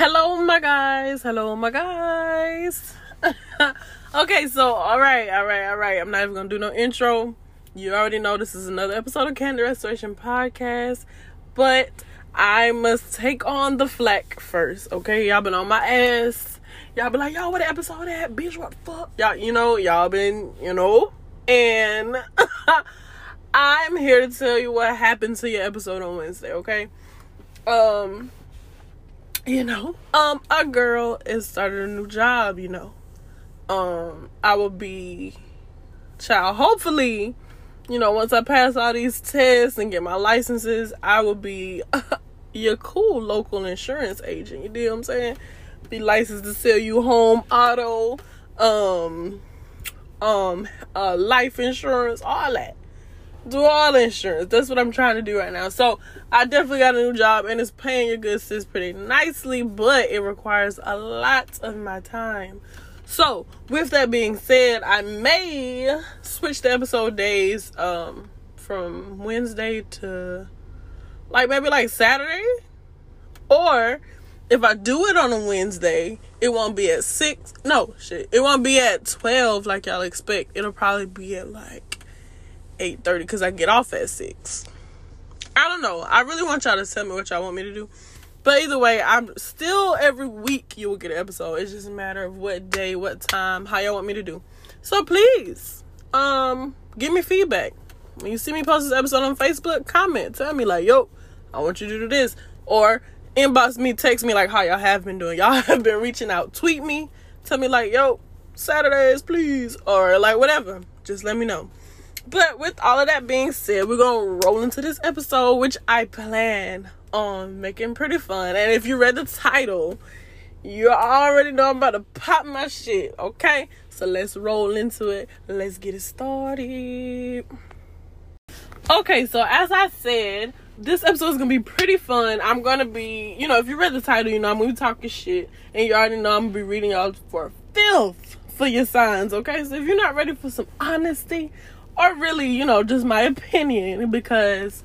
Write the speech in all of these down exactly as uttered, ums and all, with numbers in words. Hello my guys, hello my guys. Okay, so all right, all right, all right. I'm not even gonna do no intro. You already know this is another episode of Candy Restoration Podcast, but I must take on the flack first, okay? Y'all been on my ass. Y'all been like, yo, what episode that? Bitch, what the fuck? Y'all, you know, y'all been, you know, and I'm here to tell you what happened to your episode on Wednesday, okay? Um... You know, um, a girl is starting a new job, you know. Um, I will be, child, hopefully, you know, once I pass all these tests and get my licenses, I will be uh, your cool local insurance agent, you know what I'm saying? Be licensed to sell you home, auto, um, um, uh, life insurance, all that. Do all insurance. That's what I'm trying to do right now. So I definitely got a new job and it's paying your good sis pretty nicely, but it requires a lot of my time. So with that being said, I may switch the episode days um from Wednesday to like maybe like Saturday, or if I do it on a Wednesday, it won't be at six. No shit, it won't be at twelve like y'all expect. It'll probably be at like eight thirty because I get off at six. I don't know. I really want y'all to tell me what y'all want me to do. But either way, I'm still every week you will get an episode. It's just a matter of what day, what time, how y'all want me to do. So please, um, give me feedback. When you see me post this episode on Facebook, comment. Tell me like, yo, I want you to do this. Or inbox me, text me like how y'all have been doing. Y'all have been reaching out. Tweet me. Tell me like, yo, Saturdays, please. Or like whatever. Just let me know. But with all of that being said, we're going to roll into this episode, which I plan on making pretty fun. And if you read the title, you already know I'm about to pop my shit, okay? So let's roll into it. Let's get it started. Okay, so as I said, this episode is going to be pretty fun. I'm going to be, you know, if you read the title, you know I'm going to be talking shit. And you already know I'm going to be reading y'all for filth for your signs, okay? So if you're not ready for some honesty, or really, you know, just my opinion, because,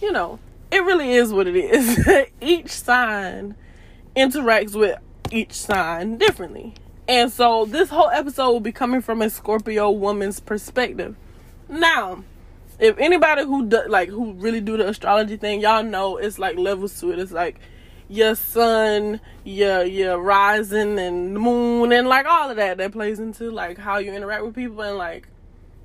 you know, it really is what it is. Each sign interacts with each sign differently. And so this whole episode will be coming from a Scorpio woman's perspective. Now, if anybody who, do, like, who really do the astrology thing, y'all know it's like levels to it. It's like your sun, your, your rising and moon and like all of that that plays into like how you interact with people and like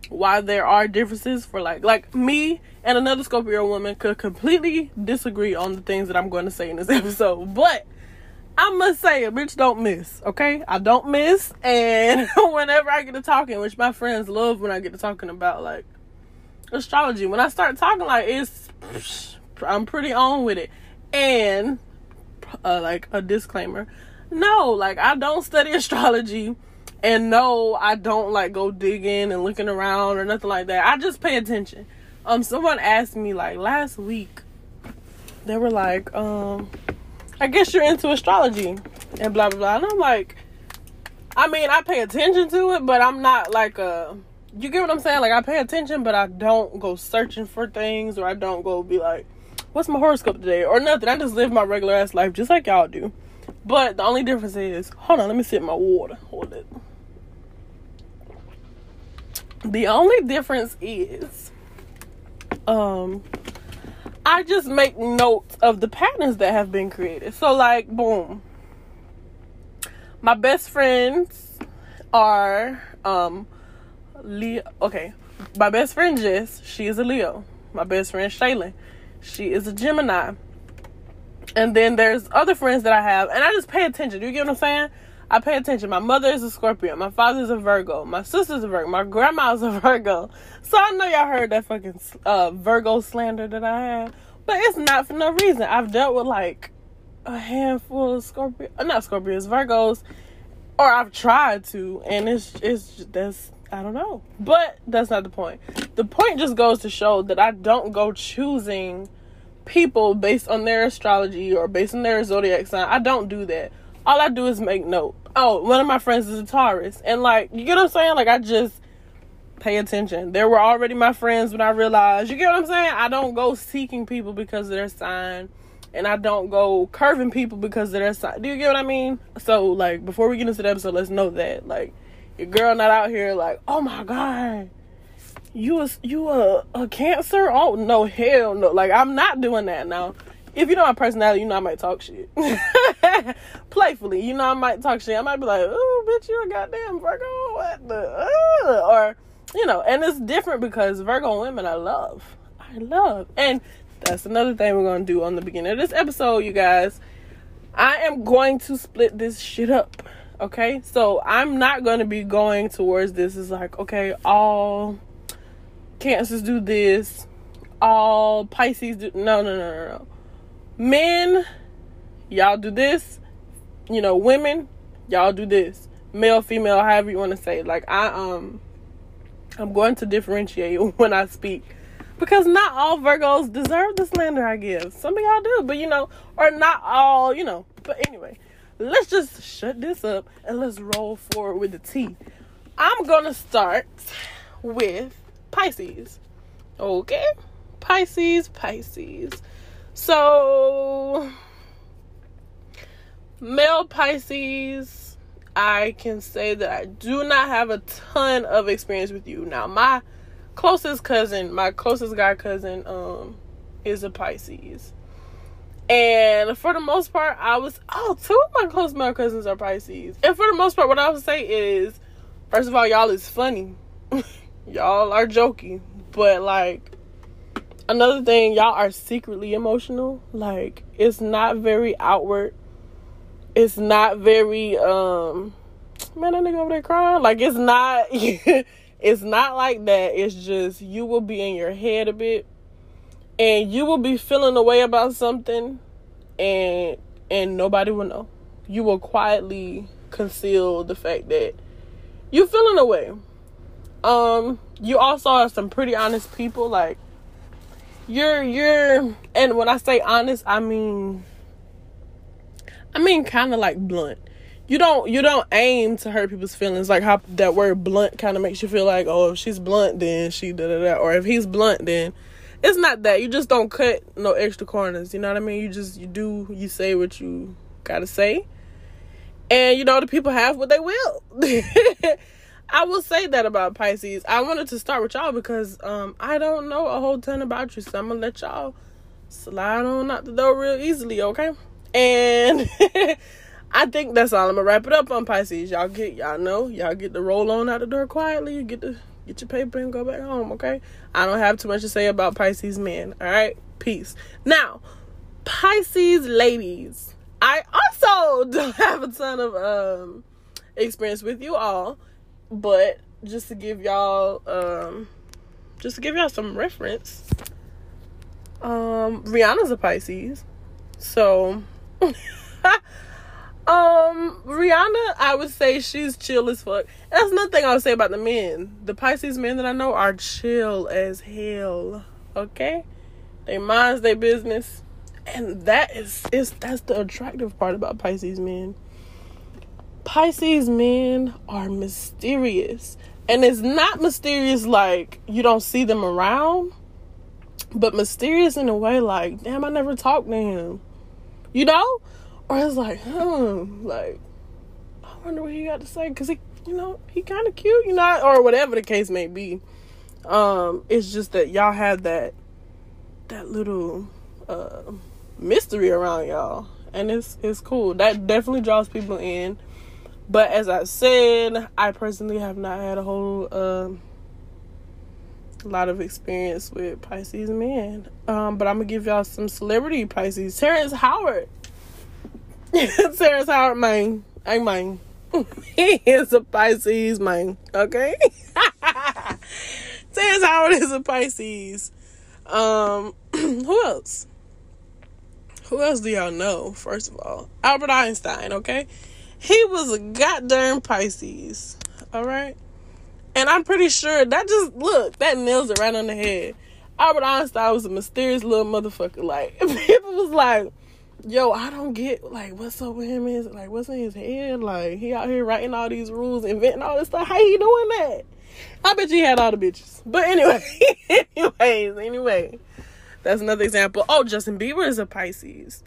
why there are differences for like like me and another Scorpio woman could completely disagree on the things that I'm going to say in this episode, but I must say a bitch don't miss, okay? I don't miss, and whenever I get to talking, which my friends love when I get to talking about like astrology, when I start talking like it's I'm pretty on with it. And uh, like a disclaimer, no, like I don't study astrology. And no, I don't, like, go digging and looking around or nothing like that. I just pay attention. Um, someone asked me, like, last week, they were like, um, I guess you're into astrology and blah, blah, blah. And I'm like, I mean, I pay attention to it, but I'm not, like, a, you get what I'm saying? Like, I pay attention, but I don't go searching for things, or I don't go be like, what's my horoscope today? Or nothing. I just live my regular-ass life just like y'all do. But the only difference is, hold on, let me sip my water. Hold it. The only difference is, um, I just make notes of the patterns that have been created. So, like, boom. My best friends are, um, Leo. Okay. My best friend, Jess, she is a Leo. My best friend, Shaylin, she is a Gemini. And then there's other friends that I have. And I just pay attention. Do you get what I'm saying? I pay attention. My mother is a Scorpio. My father is a Virgo. My sister's a Virgo. My grandma is a Virgo. So I know y'all heard that fucking uh, Virgo slander that I have. But it's not for no reason. I've dealt with like a handful of Scorpio. Not Scorpios. Virgos. Or I've tried to. And it's, it's that's, I don't know. But that's not the point. The point just goes to show that I don't go choosing people based on their astrology or based on their zodiac sign. I don't do that. All I do is make note. Oh, one of my friends is a Taurus. And like, you get what I'm saying? Like, I just pay attention. There were already my friends when I realized, you get what I'm saying? I don't go seeking people because of their sign and I don't go curving people because of their size. Do you get what I mean? So, like, before we get into the episode, let's know that, like, your girl not out here like, oh my God, you a, you a, a cancer? Oh, no, hell no. Like, I'm not doing that now. If you know my personality, you know I might talk shit. Playfully, you know I might talk shit. I might be like, oh, bitch, you're a goddamn Virgo. What the? Uh? Or, you know, and it's different because Virgo women I love. I love. And that's another thing we're going to do on the beginning of this episode, you guys. I am going to split this shit up, okay? So I'm not going to be going towards this as like, okay, all Cancers do this. All Pisces do... No, no, no, no, no. Men, y'all do this. You know, women, y'all do this. Male, female, however you want to say it. Like, I, um, I'm going to differentiate when I speak. Because not all Virgos deserve the slander I give. Some of y'all do, but, you know, or not all, you know. But anyway, let's just shut this up and let's roll forward with the tea. I'm going to start with Pisces. Okay? Pisces, Pisces. So, male Pisces, I can say that I do not have a ton of experience with you. Now, my closest cousin, my closest guy cousin, um, is a Pisces. And for the most part, I was, oh, two of my close male cousins are Pisces. And for the most part, what I would say is, first of all, y'all is funny. Y'all are jokey. But, like, another thing, y'all are secretly emotional. Like, it's not very outward. It's not very, um, man, that nigga over there crying. Like, it's not, it's not like that. It's just, you will be in your head a bit. And you will be feeling a way about something. And, and nobody will know. You will quietly conceal the fact that you're feeling a way. Um, you also are some pretty honest people. Like, You're, you're, and when I say honest, I mean, I mean kind of like blunt. You don't, you don't aim to hurt people's feelings. Like how that word blunt kind of makes you feel like, oh, if she's blunt, then she da-da-da. Or if he's blunt, then it's not that. You just don't cut no extra corners. You know what I mean? You just, you do, you say what you gotta say. And, you know, the people have what they will. I will say that about Pisces. I wanted to start with y'all because um, I don't know a whole ton about you. So I'm going to let y'all slide on out the door real easily, okay? And I think that's all. I'm going to wrap it up on Pisces. Y'all get, y'all know, y'all get to roll on out the door quietly. You get to get your paper and go back home, okay? I don't have too much to say about Pisces men, all right? Peace. Now, Pisces ladies. I also don't have a ton of um, experience with you all. But just to give y'all, um, just to give y'all some reference, um, Rihanna's a Pisces, so, um, Rihanna, I would say she's chill as fuck. That's another thing I would say about the men. The Pisces men that I know are chill as hell, okay? They minds their business, and that is, is, that's the attractive part about Pisces men. Pisces men are mysterious, and it's not mysterious like you don't see them around, but mysterious in a way like, damn, I never talked to him, you know? Or it's like, hmm, like, I wonder what he got to say, because he, you know, he kind of cute, you know, or whatever the case may be. Um, it's just that y'all have that, that little uh, mystery around y'all, and it's, it's cool. That definitely draws people in. But as I said, I personally have not had a whole um, lot of experience with Pisces men. Um, but I'm going to give y'all some celebrity Pisces. Terrence Howard. Terrence Howard, man. I mean, he is a Pisces, man. Okay? Terrence Howard is a Pisces. Um, who else? Who else do y'all know, first of all? Albert Einstein, okay? He was a goddamn Pisces, all right? And I'm pretty sure that just, look, that nails it right on the head. Albert Einstein was a mysterious little motherfucker. Like, people was like, yo, I don't get, like, what's up with him? Is like, what's in his head? Like, he out here writing all these rules, inventing all this stuff. How he doing that? I bet you he had all the bitches. But anyway, anyways, anyway. That's another example. Oh, Justin Bieber is a Pisces.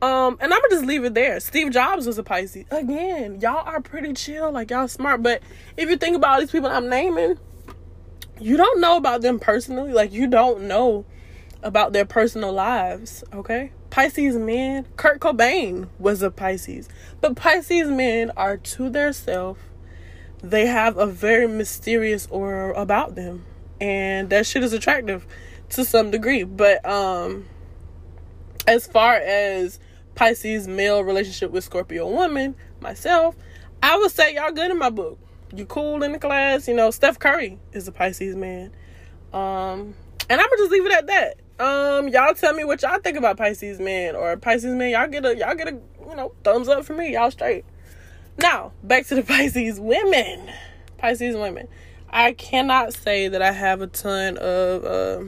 Um, and I'm going to just leave it there. Steve Jobs was a Pisces. Again, y'all are pretty chill. Like, y'all smart. But if you think about all these people I'm naming, you don't know about them personally. Like, you don't know about their personal lives, okay? Pisces men. Kurt Cobain was a Pisces. But Pisces men are to their self. They have a very mysterious aura about them. And that shit is attractive to some degree. But um, as far as Pisces male relationship with Scorpio woman, myself, I would say y'all good in my book. You cool in the class. You know, Steph Curry is a Pisces man. Um, and I'm going to just leave it at that. Um, y'all tell me what y'all think about Pisces man or Pisces man. Y'all get a, y'all get a, you know, thumbs up for me. Y'all straight. Now, back to the Pisces women. Pisces women. I cannot say that I have a ton of, uh,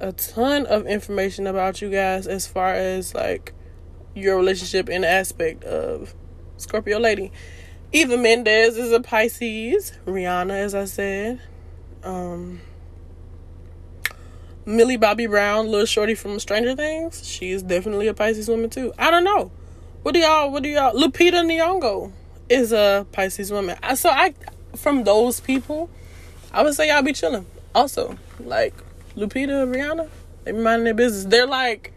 a ton of information about you guys as far as, like, your relationship in the aspect of Scorpio lady. Eva Mendez is a Pisces. Rihanna, as I said. Um, Millie Bobby Brown, Lil Shorty from Stranger Things. She is definitely a Pisces woman, too. I don't know. What do y'all, what do y'all, Lupita Nyong'o is a Pisces woman. I, so I, from those people, I would say y'all be chilling. Also, like, Lupita, Rihanna, they be minding their business. They're like,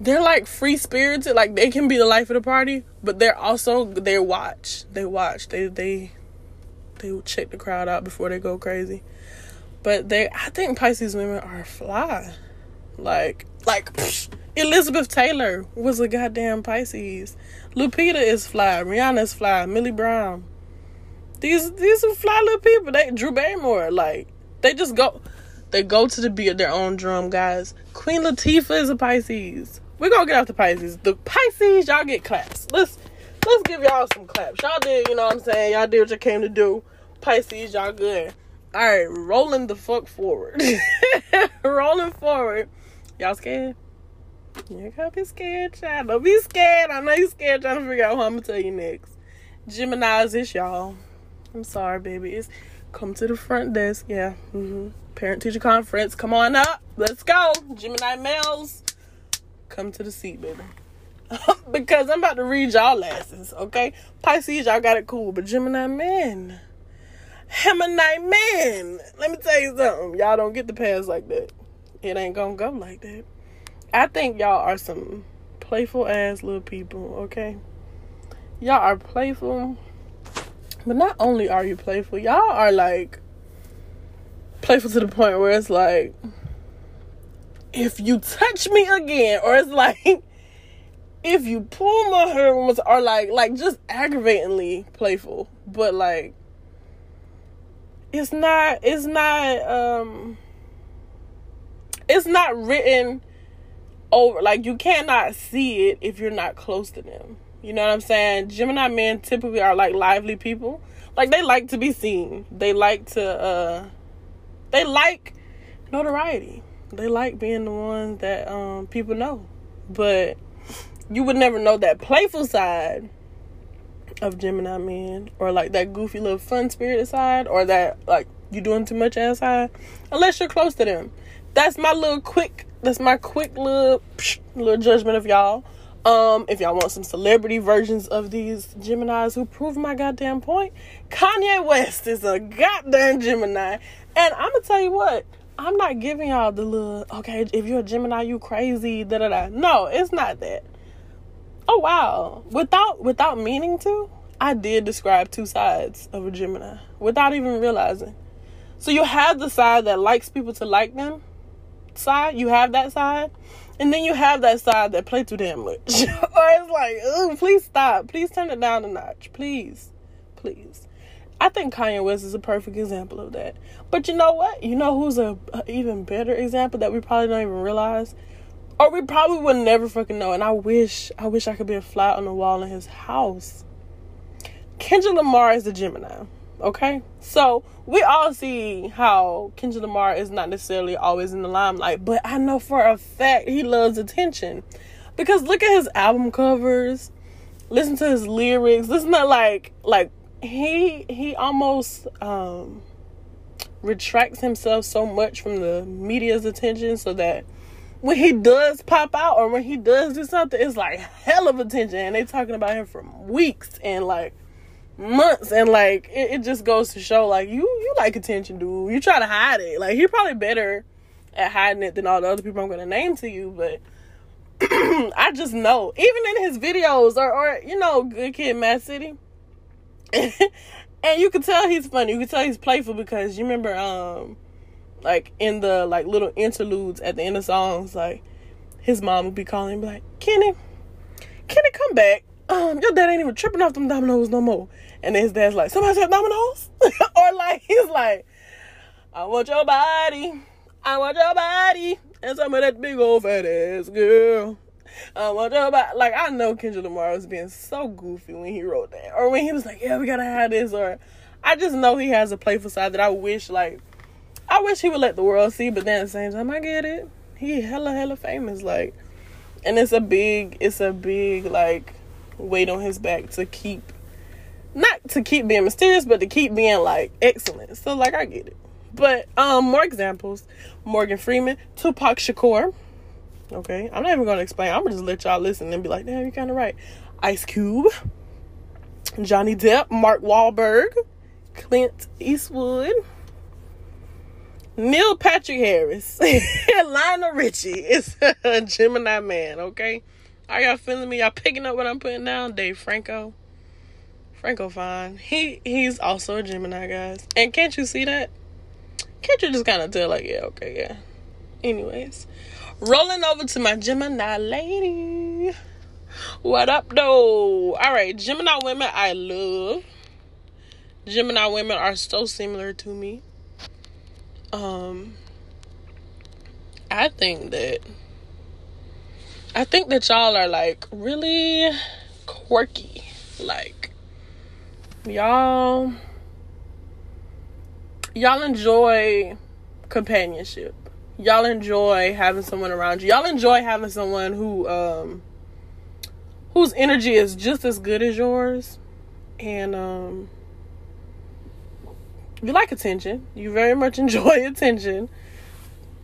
they're like free spirited. Like, they can be the life of the party, but they're also, they watch. They watch. They, they, they check the crowd out before they go crazy. But they, I think Pisces women are fly. Like, like, psh, Elizabeth Taylor was a goddamn Pisces. Lupita is fly. Rihanna is fly. Millie Brown. These these are fly little people. They Drew Barrymore. Like, they just go. They go to the beat of their own drum, guys. Queen Latifah is a Pisces. We're going to get off the Pisces. The Pisces, y'all get claps. Let's, let's give y'all some claps. Y'all did, you know what I'm saying? Y'all did what you came to do. Pisces, y'all good. All right, rolling the fuck forward. Rolling forward. Y'all scared? You gotta be scared, child. Don't be scared. I know you scared trying to figure out who I'm gonna tell you next. Gemini's this, y'all. I'm sorry, baby. It's come to the front desk. Yeah. Mm-hmm. Parent-teacher conference. Come on up. Let's go. Gemini males. Come to the seat, baby. Because I'm about to read y'all lessons, okay? Pisces, y'all got it cool. But Gemini men. Gemini men. Let me tell you something. Y'all don't get the pass like that. It ain't gonna go like that. I think y'all are some playful ass little people, okay? Y'all are playful. But not only are you playful, y'all are like playful to the point where it's like, if you touch me again, or it's like, if you pull my hair, or like, like just aggravatingly playful. But like, it's not, it's not, um, it's not written over. Like, you cannot see it if you're not close to them. You know what I'm saying? Gemini men typically are like lively people. Like, they like to be seen. They like to uh they like notoriety. They like being the ones that um people know. But you would never know that playful side of Gemini men, or like that goofy little fun spirited side, or that like you doing too much ass side, unless you're close to them. That's my little quick that's my quick little psh, little judgment of y'all. Um, if y'all want some celebrity versions of these Geminis who prove my goddamn point, Kanye West is a goddamn Gemini. And I'm going to tell you what, I'm not giving y'all the little, okay, if you're a Gemini, you crazy, da-da-da. No, it's not that. Oh, wow. Without, without meaning to, I did describe two sides of a Gemini without even realizing. So you have the side that likes people to like them side. You have that side. And then you have that side that play too damn much. Or it's like, ooh, please stop. Please turn it down a notch. Please. Please. I think Kanye West is a perfect example of that. But you know what? You know who's a, a even better example that we probably don't even realize? Or we probably would never fucking know. And I wish, I wish I could be a fly on the wall in his house. Kendrick Lamar is a Gemini. Okay? So, we all see how Kendrick Lamar is not necessarily always in the limelight, but I know for a fact he loves attention. Because look at his album covers, listen to his lyrics, listen to like, like, he, he almost, um, retracts himself so much from the media's attention so that when he does pop out or when he does do something, it's like hell of attention. And they talking about him for weeks and like months. And like, it, it just goes to show like, you, you like attention, dude. You try to hide it. Like, you're probably better at hiding it than all the other people I'm going to name to you. But I just know, even in his videos or, or you know, Good Kid, Mad City. And you can tell he's funny. You can tell he's playful because you remember, um, like, in the, like, little interludes at the end of songs, like, his mom would be calling and be like, Kenny, Kenny, come back. Um, your dad ain't even tripping off them dominoes no more. And then his dad's like, somebody said dominoes? Or, like, he's like, I want your body. I want your body. And some of that big old fat ass girl. I want your body. Like, I know Kendrick Lamar was being so goofy when he wrote that. Or when he was like, yeah, we gotta have this. Or I just know he has a playful side that I wish, like, I wish he would let the world see, but then at the same time, I get it. He hella, hella famous, like, and it's a big, it's a big, like, weight on his back to keep, not to keep being mysterious, but to keep being, like, excellent. So, like, I get it. But, um, more examples. Morgan Freeman, Tupac Shakur. Okay, I'm not even going to explain. I'm going to just let y'all listen and be like, damn, you're kind of right. Ice Cube, Johnny Depp, Mark Wahlberg, Clint Eastwood, Neil Patrick Harris, Lionel Richie is a Gemini man, okay? Are y'all feeling me? Y'all picking up what I'm putting down? Dave Franco. Franco fine. He he's also a Gemini, guys. And can't you see that? Can't you just kind of tell, like, yeah, okay, yeah. Anyways. Rolling over to my Gemini lady. What up, though? All right, Gemini women I love. Gemini women are so similar to me. Um, I think that, I think that y'all are, like, really quirky, like, y'all, y'all enjoy companionship, y'all enjoy having someone around you, y'all enjoy having someone who, um, whose energy is just as good as yours, and, um, you like attention. You very much enjoy attention.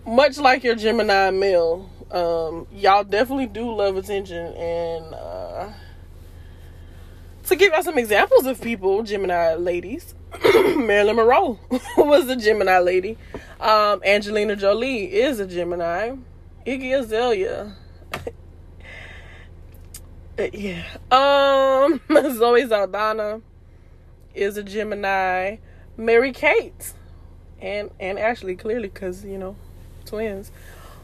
Much like your Gemini male. Um, y'all definitely do love attention. And uh, to give y'all some examples of people, Gemini ladies, Marilyn Monroe was a Gemini lady. Um, Angelina Jolie is a Gemini. Iggy Azalea. Yeah. Um, Zoe Saldana is a Gemini. Mary Kate and and Ashley, clearly, because, you know, twins,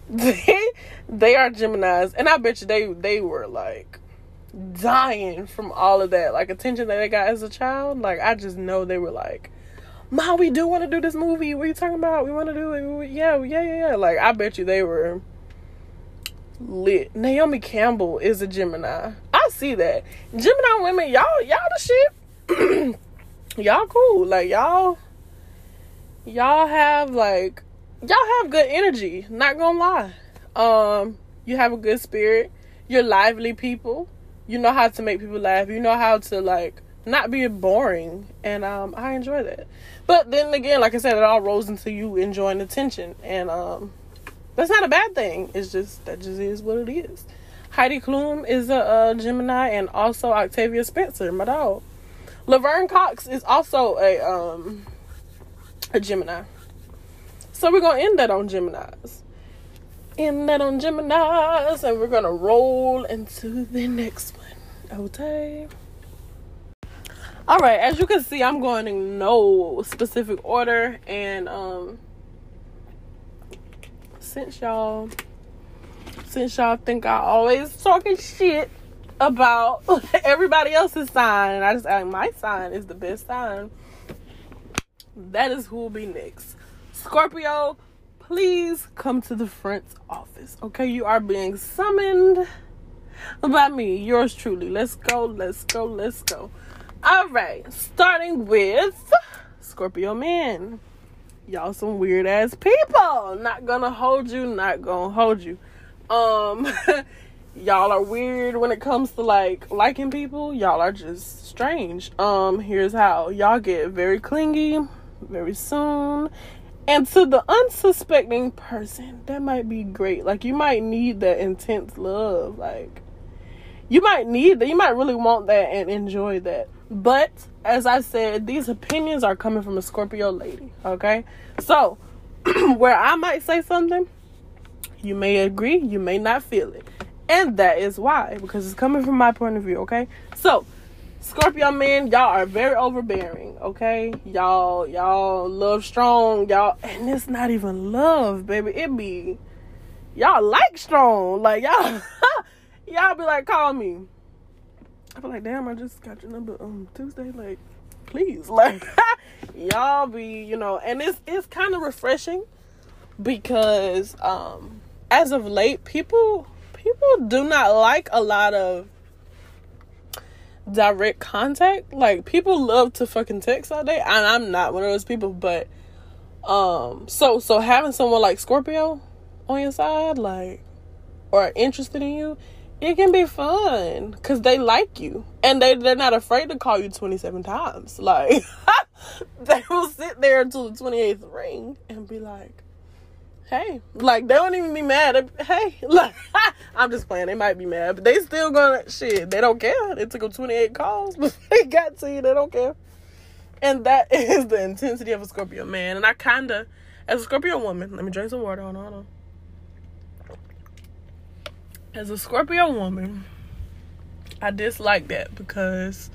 they they are Geminis, and I bet you they they were like dying from all of that, like, attention that they got as a child. Like, I just know they were like, Ma, we do want to do this movie. What are you talking about? We want to do it. Yeah, yeah, yeah, yeah. Like, I bet you they were lit. Naomi Campbell is a Gemini. I see that. Gemini women, y'all, y'all the shit. Y'all cool. Like, y'all, y'all have, like, y'all have good energy. Not gonna lie. Um, you have a good spirit. You're lively people. You know how to make people laugh. You know how to, like, not be boring. And, um, I enjoy that. But then again, like I said, it all rolls into you enjoying attention. And, um, that's not a bad thing. It's just, that just is what it is. Heidi Klum is a, a Gemini, and also Octavia Spencer, my dog. Laverne Cox is also a um a Gemini. So we're going to end that on Geminis. End that on Geminis. And we're going to roll into the next one. Okay. All right. As you can see, I'm going in no specific order. And um, since y'all, since y'all think I always talking shit about everybody else's sign, and I just act like my sign is the best sign, that is who will be next. Scorpio, please come to the front office. Okay, you are being summoned by me, yours truly. Let's go, let's go, let's go. All right, starting with Scorpio men. Y'all some weird ass people. Not gonna hold you, not gonna hold you. Um... Y'all are weird when it comes to, like, liking people. Y'all are just strange. Um, here's how. Y'all get very clingy very soon. And to the unsuspecting person, that might be great. Like, you might need that intense love. Like, you might need that. You might really want that and enjoy that. But, as I said, these opinions are coming from a Scorpio lady, okay? So, where I might say something, you may agree, you may not feel it. And that is why, because it's coming from my point of view, okay? So, Scorpio men, y'all are very overbearing, okay? Y'all, y'all love strong, y'all, and it's not even love, baby. It be, y'all like strong, like y'all, y'all be like, call me. I be like, damn, I just got your number on Tuesday, like, please, like, y'all be, you know, and it's it's kind of refreshing because um, as of late, people people do not like a lot of direct contact. Like, people love to fucking text all day, and I'm not one of those people, but um so so having someone like Scorpio on your side, like, or interested in you, it can be fun because they like you, and they they're not afraid to call you twenty-seven times. Like, they will sit there until the twenty-eighth ring and be like, hey, like, they don't even be mad. Hey, like, I'm just playing. They might be mad, but they still gonna, shit, they don't care. They took them twenty-eight calls, but they got to you. They don't care. And that is the intensity of a Scorpio man. And I kind of, as a Scorpio woman, let me drink some water. Hold on, hold on. As a Scorpio woman, I dislike that because,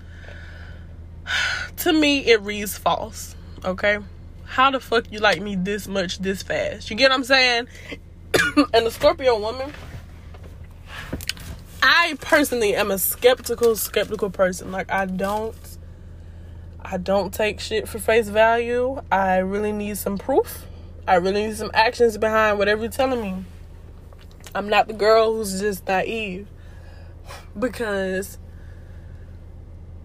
to me, it reads false, okay? How the fuck you like me this much this fast? You get what I'm saying? And the Scorpio woman, I personally am a skeptical, skeptical person. Like, I don't, I don't take shit for face value. I really need some proof. I really need some actions behind whatever you're telling me. I'm not the girl who's just naive, because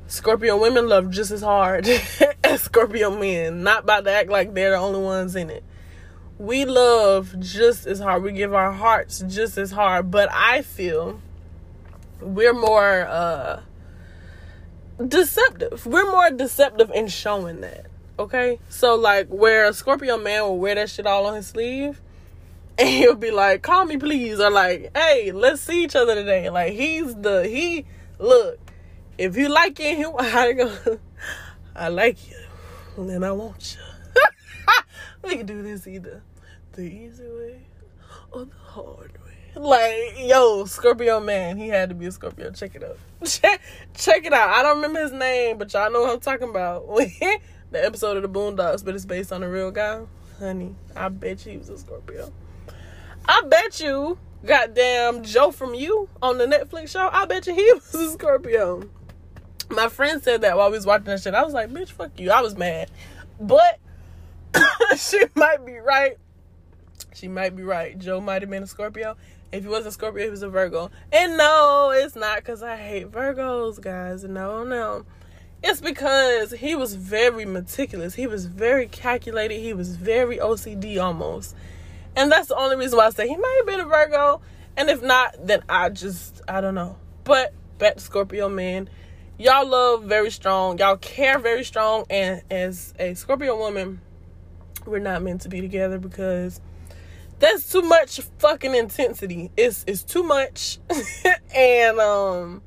Scorpio women love just as hard as Scorpio men. Not about to act like they're the only ones in it. We love just as hard. We give our hearts just as hard. But I feel we're more uh, deceptive. We're more deceptive in showing that. Okay? So, like, where a Scorpio man will wear that shit all on his sleeve, and he'll be like, call me, please. Or like, hey, let's see each other today. Like, he's the, he, look. If you like it, I go, I like you, and I want you. We can do this either the easy way or the hard way. Like, yo, Scorpio man, he had to be a Scorpio. Check it out. Check, check it out. I don't remember his name, but y'all know what I'm talking about. The episode of the Boondocks, but it's based on a real guy. Honey, I bet you he was a Scorpio. I bet you, goddamn Joe from You on the Netflix show, I bet you he was a Scorpio. My friend said that while we was watching that shit. I was like, bitch, fuck you. I was mad. But she might be right. She might be right. Joe might have been a Scorpio. If he wasn't a Scorpio, he was a Virgo. And no, it's not because I hate Virgos, guys. No, no. It's because he was very meticulous. He was very calculated. He was very O C D almost. And that's the only reason why I say he might have been a Virgo. And if not, then I just, I don't know. But back to Scorpio men. Y'all love very strong. Y'all care very strong. And as a Scorpio woman, we're not meant to be together because that's too much fucking intensity. It's it's too much. And um,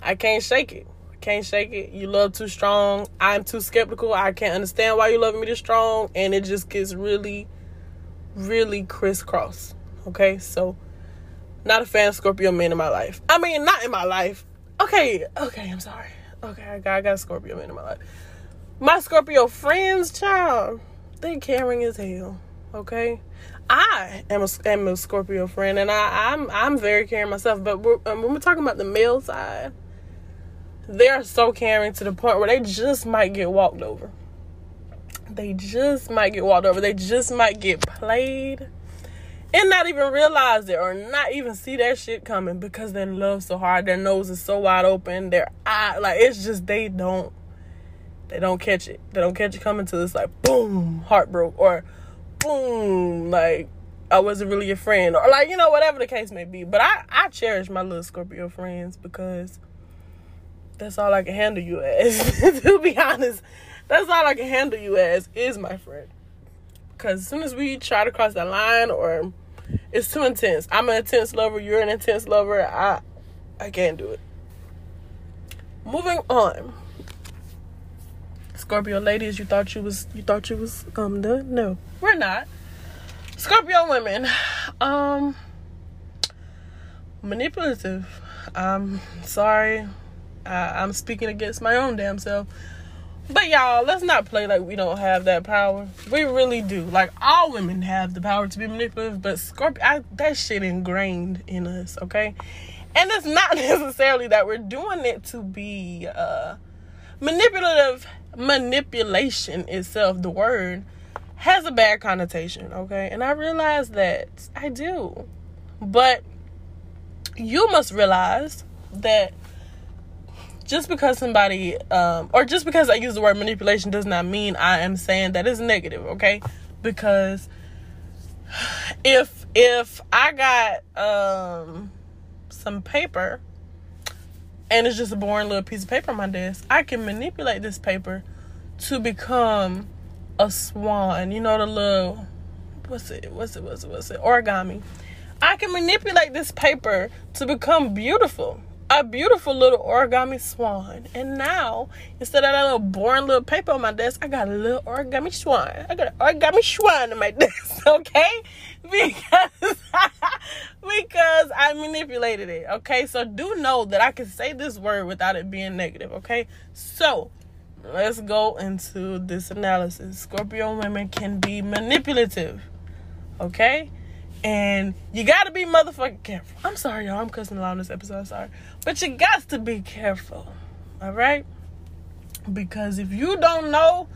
I can't shake it. I can't shake it. You love too strong. I'm too skeptical. I can't understand why you love me this strong. And it just gets really, really crisscross. Okay? So, not a fan of Scorpio men in my life. I mean, not in my life. Okay, okay, I'm sorry. Okay, I got, I got Scorpio men in my life. My Scorpio friends, child, they caring as hell. Okay? I am a, am a Scorpio friend, and I, I'm I'm very caring myself. But we're, um, when we're talking about the male side, they're so caring to the point where they just might get walked over. They just might get walked over. They just might get played and not even realize it or not even see that shit coming because they're in love so hard. Their nose is so wide open. Their eye, like, it's just they don't, they don't catch it. They don't catch it coming till it's like, boom, heart broke, or boom, like, I wasn't really your friend, or like, you know, whatever the case may be. But I, I cherish my little Scorpio friends because that's all I can handle you as, to be honest. That's all I can handle you as, is my friend. Because as soon as we try to cross that line, or it's too intense. I'm an intense lover. You're an intense lover. I, I can't do it. Moving on. Scorpio ladies, you thought you was you thought you was um done? No, we're not. Scorpio women, um, manipulative. I'm sorry, I, I'm speaking against my own damn self. But y'all, let's not play like we don't have that power. We really do. Like, all women have the power to be manipulative, but Scorpio, I, that shit ingrained in us, okay? And it's not necessarily that we're doing it to be uh, manipulative. Manipulation itself, the word, has a bad connotation, okay? And I realize that. I do. But you must realize that just because somebody, um, or just because I use the word manipulation does not mean I am saying that it's negative, okay? Because if if I got um, some paper, and it's just a boring little piece of paper on my desk, I can manipulate this paper to become a swan. You know, the little, what's it, what's it, what's it, what's it, origami. I can manipulate this paper to become beautiful. A beautiful little origami swan. And now, instead of that little boring little paper on my desk, I got a little origami swan. I got an origami swan on my desk, okay? Because, because I manipulated it, okay? So do know that I can say this word without it being negative, okay? So, let's go into this analysis. Scorpio women can be manipulative, okay? And you gotta be motherfucking careful. I'm sorry, y'all. I'm cussing a lot on this episode. I'm sorry. But you got to be careful. All right? Because if you don't know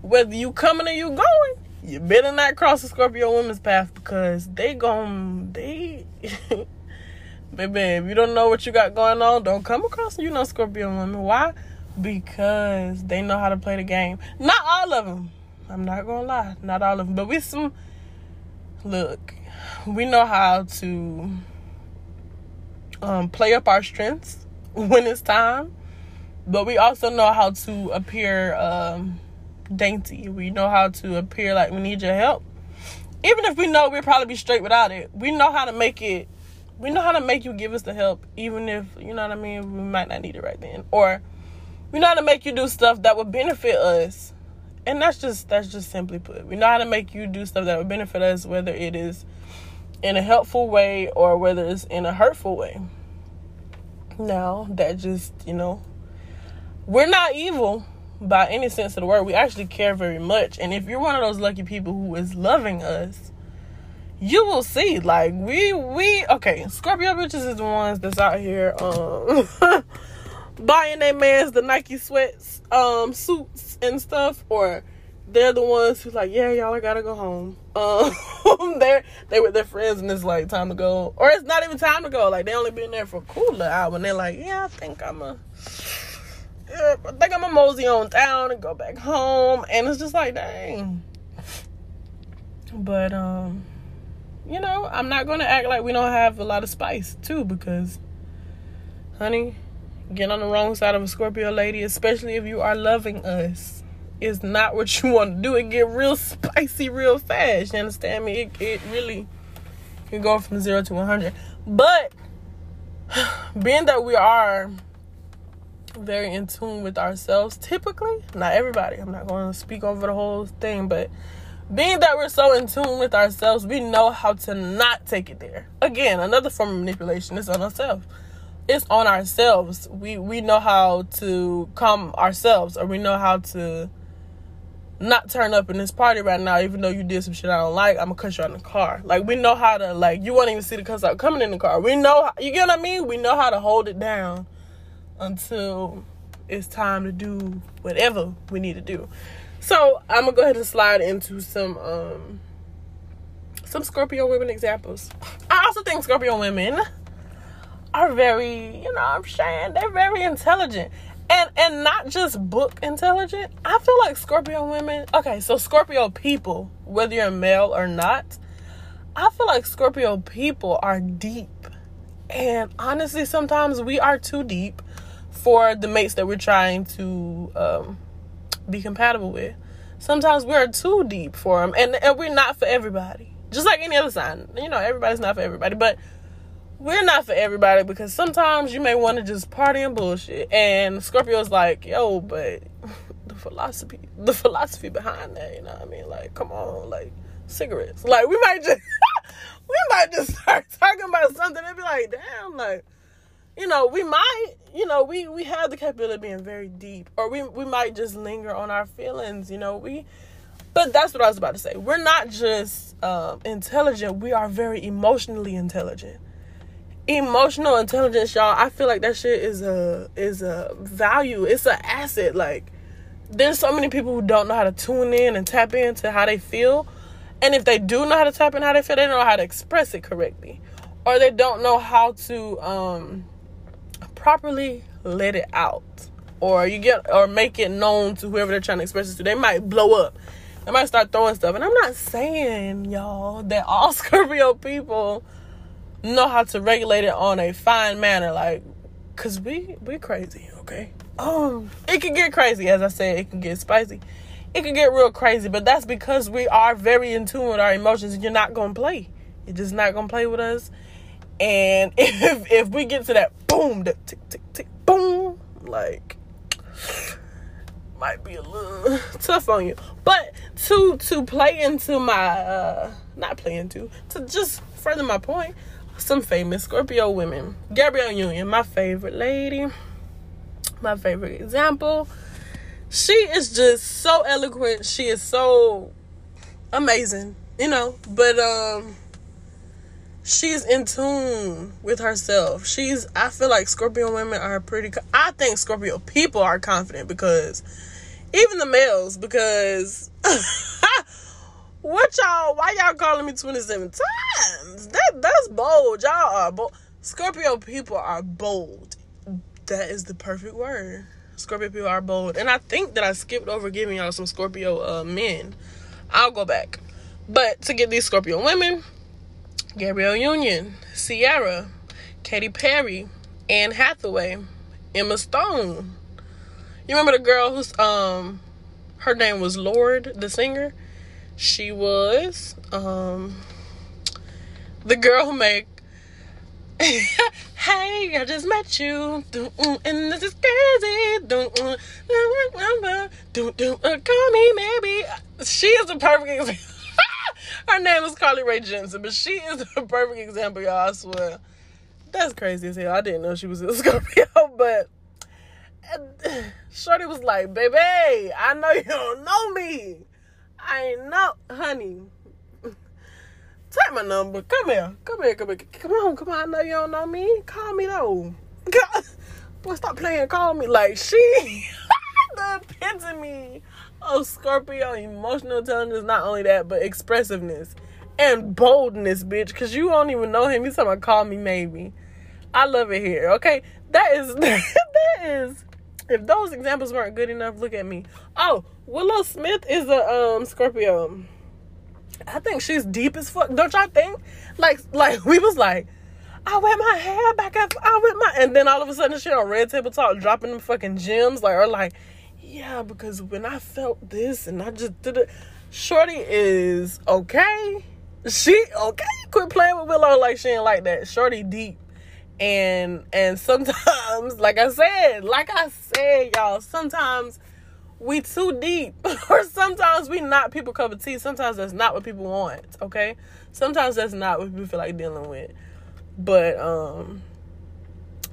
whether you coming or you going, you better not cross the Scorpio women's path, because they gon' they... Baby, if you don't know what you got going on, don't come across, you know, Scorpio women. Why? Because they know how to play the game. Not all of them. I'm not gonna lie. Not all of them. But we some... Look... We know how to um, play up our strengths when it's time, but we also know how to appear um, dainty. We know how to appear like we need your help, even if we know we'll probably be straight without it. We know how to make it. We know how to make you give us the help, even if, you know what I mean, we might not need it right then, or we know how to make you do stuff that would benefit us. And that's just that's just simply put. We know how to make you do stuff that would benefit us, whether it is in a helpful way or whether it's in a hurtful way. Now, that just, you know, we're not evil by any sense of the word. We actually care very much. And if you're one of those lucky people who is loving us, you will see. Like, we, we, okay, Scorpio bitches is the ones that's out here um, buying their mans the Nike sweats, um, suits and stuff, or they're the ones who's like, yeah, y'all, I gotta go home. Um, they're they with their friends and it's like time to go, or it's not even time to go. Like, they only been there for a cooler hour, and they're like, yeah, I think I'm a, yeah, I think I'm a mosey on down and go back home. And it's just like, dang. But um, you know, I'm not gonna act like we don't have a lot of spice too, because, honey, getting on the wrong side of a Scorpio lady, especially if you are loving us, is not what you want to do. It get real spicy real fast. You understand me? It, it really can go from zero to one hundred. But being that we are very in tune with ourselves, typically, not everybody, I'm not going to speak over the whole thing, but being that we're so in tune with ourselves, we know how to not take it there. Again, another form of manipulation is on ourselves. It's on ourselves. We we know how to calm ourselves, or we know how to not turn up in this party right now, even though you did some shit I don't like. I'm gonna cuss you out in the car. Like, we know how to, like, you won't even see the cuss out coming in the car. We know, you get what I mean? We know how to hold it down until it's time to do whatever we need to do. So I'm gonna go ahead and slide into some um some Scorpio women examples. I also think Scorpio women are very, you know I'm saying, they're very intelligent, and and not just book intelligent. I feel like Scorpio women, okay, so Scorpio people, whether you're male or not, I feel like Scorpio people are deep, and honestly, sometimes we are too deep for the mates that we're trying to um, be compatible with. sometimes we're too deep for them, and, and we're not for everybody. Just like any other sign, you know, everybody's not for everybody, but we're not for everybody because sometimes you may want to just party and bullshit. And Scorpio's like, yo, but the philosophy, the philosophy behind that, you know what I mean? Like, come on, like cigarettes. Like, we might just, we might just start talking about something and be like, damn, like, you know, we might, you know, we, we have the capability of being very deep, or we, we might just linger on our feelings, you know, we, but that's what I was about to say. We're not just um, intelligent. We are very emotionally intelligent. Emotional intelligence, y'all, I feel like that shit is a is a value. It's an asset. Like, there's so many people who don't know how to tune in and tap into how they feel. And if they do know how to tap in how they feel, they don't know how to express it correctly. Or they don't know how to um, properly let it out. Or you get or make it known to whoever they're trying to express it to. They might blow up. They might start throwing stuff. And I'm not saying, y'all, that all Scorpio people know how to regulate it on a fine manner, like, because we we crazy, okay? Um it can get crazy. As I said, it can get spicy, it can get real crazy, but that's because we are very in tune with our emotions. You're not gonna play. You're just not gonna play with us. And if if we get to that boom, that tick tick tick boom, like, might be a little tough on you. But to to play into my uh not play into to just further my point, some famous Scorpio women. Gabrielle Union, my favorite lady, my favorite example. She is just so eloquent. She is so amazing, you know. But um, she's in tune with herself. She's, I feel like Scorpio women are pretty, I think Scorpio people are confident, because even the males, because what y'all, why y'all calling me twenty-seven times? That that's bold. Y'all are bold. Scorpio people are bold. That is the perfect word. Scorpio people are bold. And I think that I skipped over giving y'all some Scorpio uh, men. I'll go back. But to get these Scorpio women, Gabrielle Union, Ciara, Katy Perry, Anne Hathaway, Emma Stone. You remember the girl who's, um, her name was Lorde, the singer? She was um, the girl who made Hey, I just met you, and this is crazy. Call me maybe. She is the perfect example. Her name is Carly Rae Jepsen, but she is the perfect example, y'all, I swear. That's crazy as hell. I didn't know she was a Scorpio, but shorty was like, baby, I know you don't know me. I ain't know, honey. Take my number. Come here. Come here. Come here. Come on. Come on. I know you don't know me. Call me, though. God. Boy, stop playing. Call me. Like, she, the epitome of Scorpio emotional intelligence. Not only that, but expressiveness and boldness, bitch. Because you don't even know him. He's talking about call me, maybe. I love it here. Okay? That is, that is, if those examples weren't good enough, look at me. Oh, Willow Smith is a um, Scorpio. I think she's deep as fuck. Don't y'all think? Like, like we was like, I whip my hair back up. I whip my... And then all of a sudden, she on Red Table Talk dropping them fucking gems. Like, or like, yeah, because when I felt this and I just did it. Shorty is okay. She okay. Quit playing with Willow like she ain't like that. Shorty deep. And, and sometimes, like I said, like I said, y'all, sometimes we too deep, or sometimes we not people cup of tea. Sometimes that's not what people want, okay? Sometimes that's not what people feel like dealing with. But um,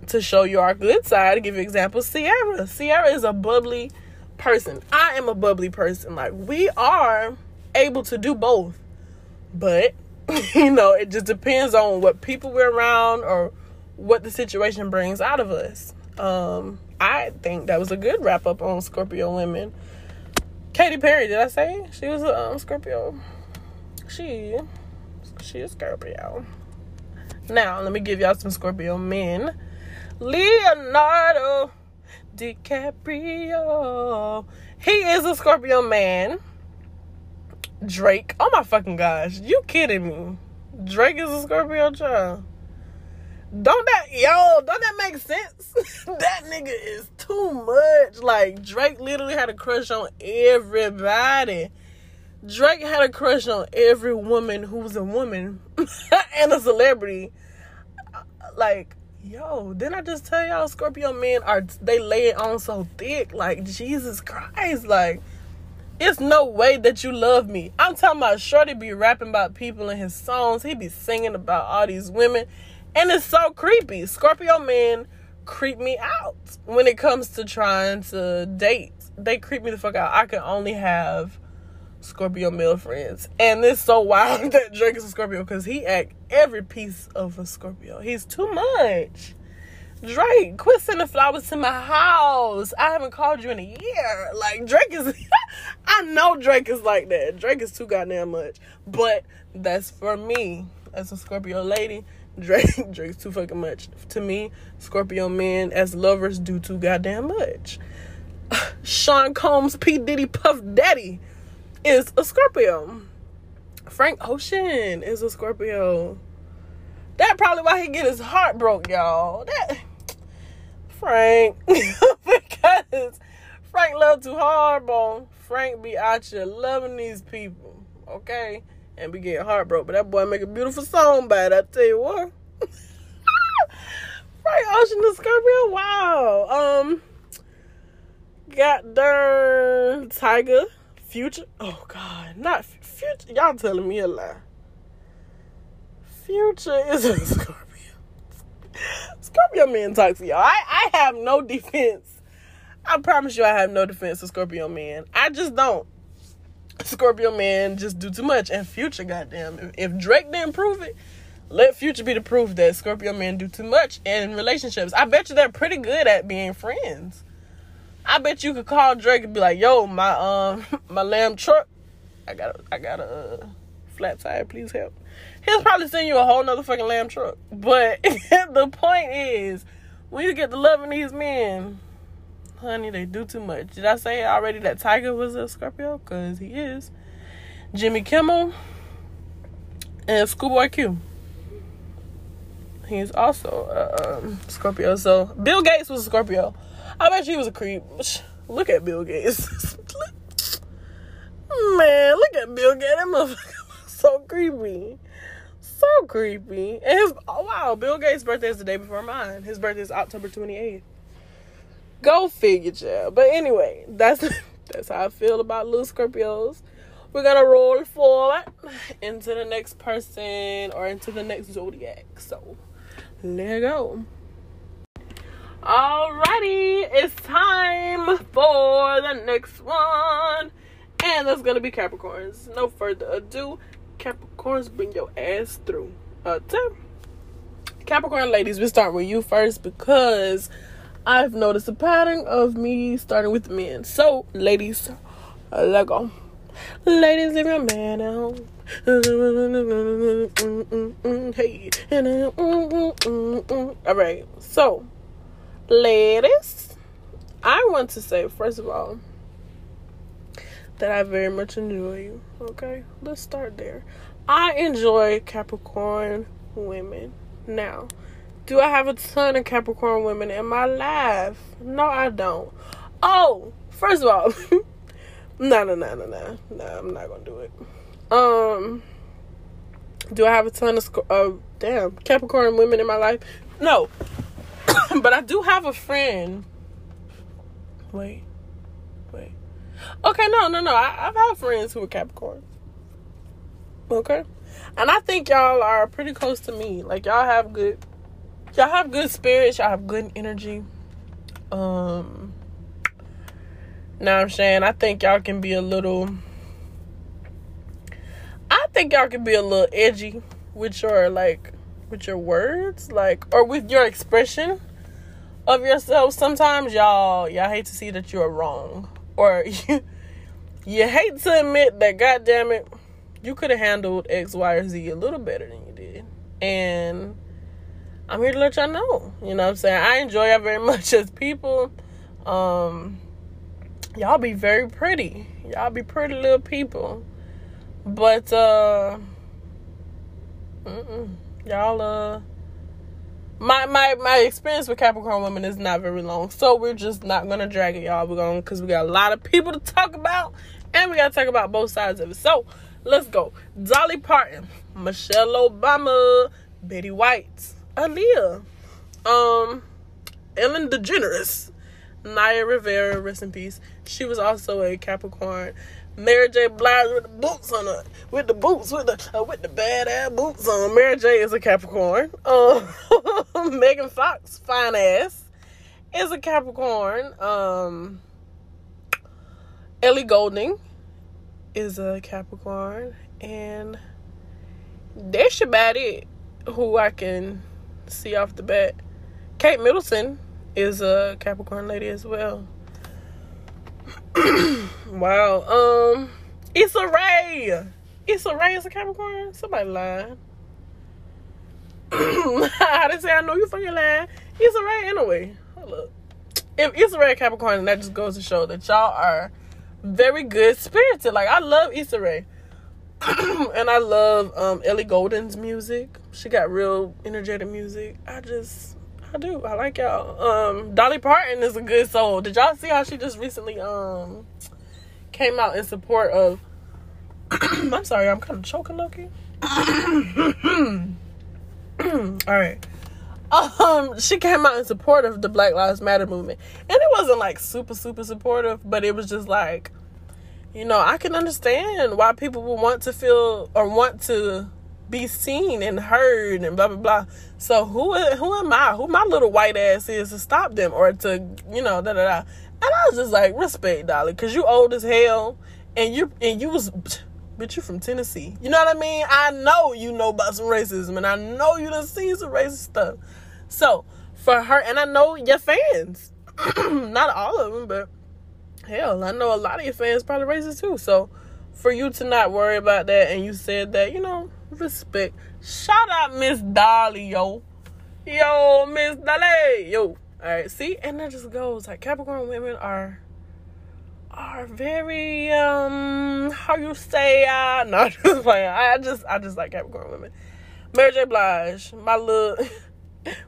to show you our good side, to give you examples, Ciara. Ciara is a bubbly person. I am a bubbly person. Like, we are able to do both. But, you know, it just depends on what people we're around or what the situation brings out of us. Um... I think that was a good wrap up on Scorpio women. Katy Perry, did I say she was a um, Scorpio? She, she is Scorpio. Now let me give y'all some Scorpio men. Leonardo DiCaprio, he is a Scorpio man. Drake, oh my fucking gosh, you kidding me? Drake is a Scorpio, child. Don't that, yo, don't that make sense? That nigga is too much. like, Drake literally had a crush on everybody. Drake had a crush on every woman who's a woman and a celebrity. Like, yo, didn't I just tell y'all Scorpio men are, they lay it on so thick? Like, Jesus Christ, like, it's no way that you love me. I'm talking about Shorty be rapping about people in his songs. He be singing about all these women. And it's so creepy. Scorpio men creep me out when it comes to trying to date. They creep me the fuck out. I can only have Scorpio male friends. And it's so wild that Drake is a Scorpio because he act every piece of a Scorpio. He's too much. Drake, quit sending flowers to my house. I haven't called you in a year. Like, Drake is... I know Drake is like that. Drake is too goddamn much. But that's for me. As a Scorpio lady, Drake Drake's too fucking much. To me, Scorpio men as lovers do too goddamn much. Sean Combs, P. Diddy, Puff Daddy is a Scorpio. Frank Ocean is a Scorpio. That probably why he get his heart broke, y'all. That Frank. Because Frank love too hard, bro. Frank be out here loving these people, okay? And be getting heart broke. But that boy make a beautiful song by it, I tell you what. Frank Ocean is Scorpio. Wow. Um Got darn Tiger. Future. Oh God. Not Future. Y'all telling me a lie. Future is a Scorpio. Scorpio men talk to y'all. I, I have no defense. I promise you I have no defense to Scorpio men. I just don't. Scorpio men just do too much. And Future, goddamn. If, if Drake didn't prove it, let Future be the proof that Scorpio men do too much in relationships. I bet you they're pretty good at being friends. I bet you could call Drake and be like, yo, my um my lamb truck, I got a, I got a uh, flat tire, please help. He'll probably send you a whole nother fucking lamb truck. But the point is, when you get to loving these men, honey, they do too much. Did I say already that Tiger was a Scorpio? Because he is. Jimmy Kimmel and Schoolboy Q. He's also a um, Scorpio. So Bill Gates was a Scorpio. I bet he was a creep. Look at Bill Gates. Man, look at Bill Gates. That motherfucker was so creepy. So creepy. And his, oh, wow, Bill Gates' birthday is the day before mine. His birthday is October twenty-eighth. Go figure, child. But anyway, that's that's how I feel about little Scorpios. We're gonna roll forward into the next person or into the next zodiac. So let go. Alrighty, it's time for the next one, and that's gonna be Capricorns. No further ado, Capricorns, bring your ass through. Uh, Tim. Capricorn ladies, we start with you first because I've noticed a pattern of me starting with men. So, ladies, let go. Ladies, leave your man out. Hey. All right. So, ladies, I want to say, first of all, that I very much enjoy you. Okay? Let's start there. I enjoy Capricorn women. Now, do I have a ton of Capricorn women in my life? No, I don't. Oh, first of all, no, no, no, no, no, no, I'm not gonna do it. Um, do I have a ton of uh, damn Capricorn women in my life? No, but I do have a friend. Wait, wait. Okay, no, no, no. I, I've had friends who are Capricorn. Okay, and I think y'all are pretty close to me. Like y'all have good. Y'all have good spirits. Y'all have good energy. Um, now I'm saying I think y'all can be a little. I think y'all can be a little edgy with your like, with your words, like, or with your expression of yourself. Sometimes y'all y'all hate to see that you are wrong, or you you hate to admit that, goddamn it, you could have handled X, Y, or Z a little better than you did, and I'm here to let y'all know. You know what I'm saying? I enjoy y'all very much as people. Um, y'all be very pretty. Y'all be pretty little people. But, uh... Mm-mm. Y'all, uh... my my my experience with Capricorn women is not very long, so we're just not gonna drag it, y'all. We're gonna, because we got a lot of people to talk about, and we gotta talk about both sides of it. So let's go. Dolly Parton, Michelle Obama, Betty White, Aaliyah, um, Ellen DeGeneres, Naya Rivera, rest in peace. She was also a Capricorn. Mary J. Blige with the boots on her, with the boots, with the uh, with the bad ass boots on. Mary J. is a Capricorn. Um, Megan Fox, fine ass, is a Capricorn. Um, Ellie Goulding is a Capricorn, and that's about it. Who I can see off the bat, Kate Middleton is a Capricorn lady as well. Wow. Um, Issa Rae. Issa Rae is a Capricorn? Somebody lying. I didn't say I know you fucking lying. Issa Rae anyway. Hold up. If Issa Rae Capricorn, and that just goes to show that y'all are very good spirited. Like, I love Issa Rae. And I love um, Ellie Goulding's music. She got real energetic music. I just, I do. I like y'all. Um, Dolly Parton is a good soul. Did y'all see how she just recently um came out in support of? I'm sorry, I'm kind of choking, Loki. All right. Um, she came out in support of the Black Lives Matter movement, and it wasn't like super, super supportive, but it was just like, you know, I can understand why people would want to feel or want to be seen and heard and blah, blah, blah. So who who am I? Who my little white ass is to stop them or to, you know, da, da, da. And I was just like, respect, Dolly, because you old as hell, and you, and you was, bitch, you from Tennessee. You know what I mean? I know you know about some racism, and I know you done seen some racist stuff. So for her, and I know your fans, not all of them, but hell, I know a lot of your fans probably racist too. So for you to not worry about that, and you said that, you know, respect. Shout out Miss Dolly, yo. Yo, Miss Dolly, yo. Alright, see? And that just goes, like, Capricorn women are are very, um, how you say, uh, no, just playing. I just, I just like Capricorn women. Mary J. Blige, my little...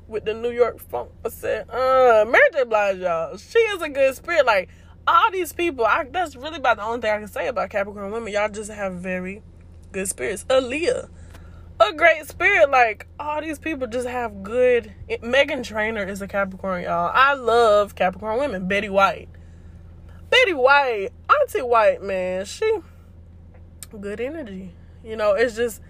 with the New York funk, I said, uh, Mary J. Blige, y'all. She is a good spirit, like, all these people, I, that's really about the only thing I can say about Capricorn women. Y'all just have very good spirits. Aaliyah, a great spirit. Like, all these people just have good. It, Meghan Trainor is a Capricorn, y'all. I love Capricorn women. Betty White, Betty White, Auntie White, man, she good energy. You know, it's just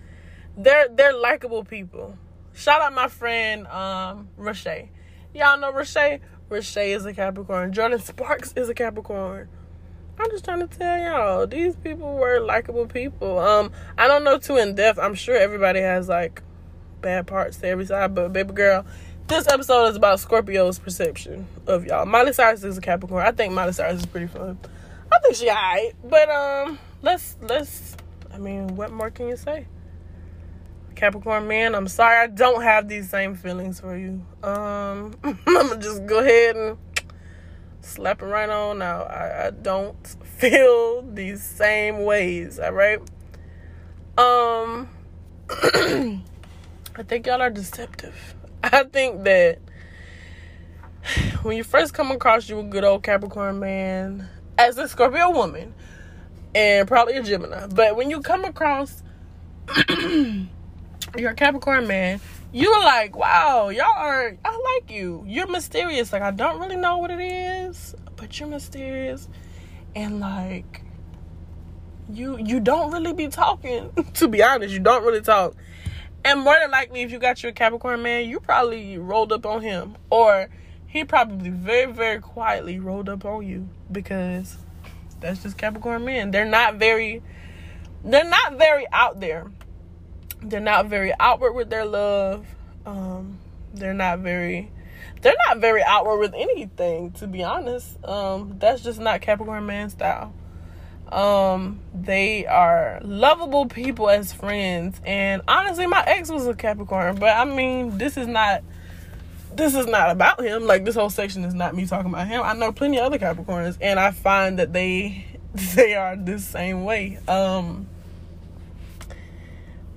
they're they're likable people. Shout out my friend um, Rashay. Y'all know Rashay. Rashay is a Capricorn. Jordan Sparks is a Capricorn. I'm just trying to tell y'all, these people were likable people. Um, I don't know too in depth. I'm sure everybody has like bad parts to every side, but baby girl, this episode is about Scorpio's perception of y'all. Miley Cyrus is a Capricorn. I think Miley Cyrus is pretty fun. I think she alright, but um, let's let's. I mean, what more can you say? Capricorn man, I'm sorry I don't have these same feelings for you. Um, I'm gonna just go ahead and slap it right on now. I, I don't feel these same ways, all right? Um, I think y'all are deceptive. I think that when you first come across you a good old Capricorn man, as a Scorpio woman, and probably a Gemini, but when you come across you're a Capricorn man, you were like, wow, y'all are, I like you. You're mysterious. Like, I don't really know what it is, but you're mysterious. And, like, you you don't really be talking. To be honest, you don't really talk. And more than likely, if you got your Capricorn man, you probably rolled up on him. Or he probably very, very quietly rolled up on you. Because that's just Capricorn men. They're not very, they're not very out there. They're not very outward with their love. Um, they're not very, they're not very outward with anything, to be honest. Um, that's just not Capricorn man style. Um, they are lovable people as friends. And honestly, my ex was a Capricorn, but I mean, this is not, this is not about him. Like, this whole section is not me talking about him. I know plenty of other Capricorns, and I find that they, they are the same way. Um,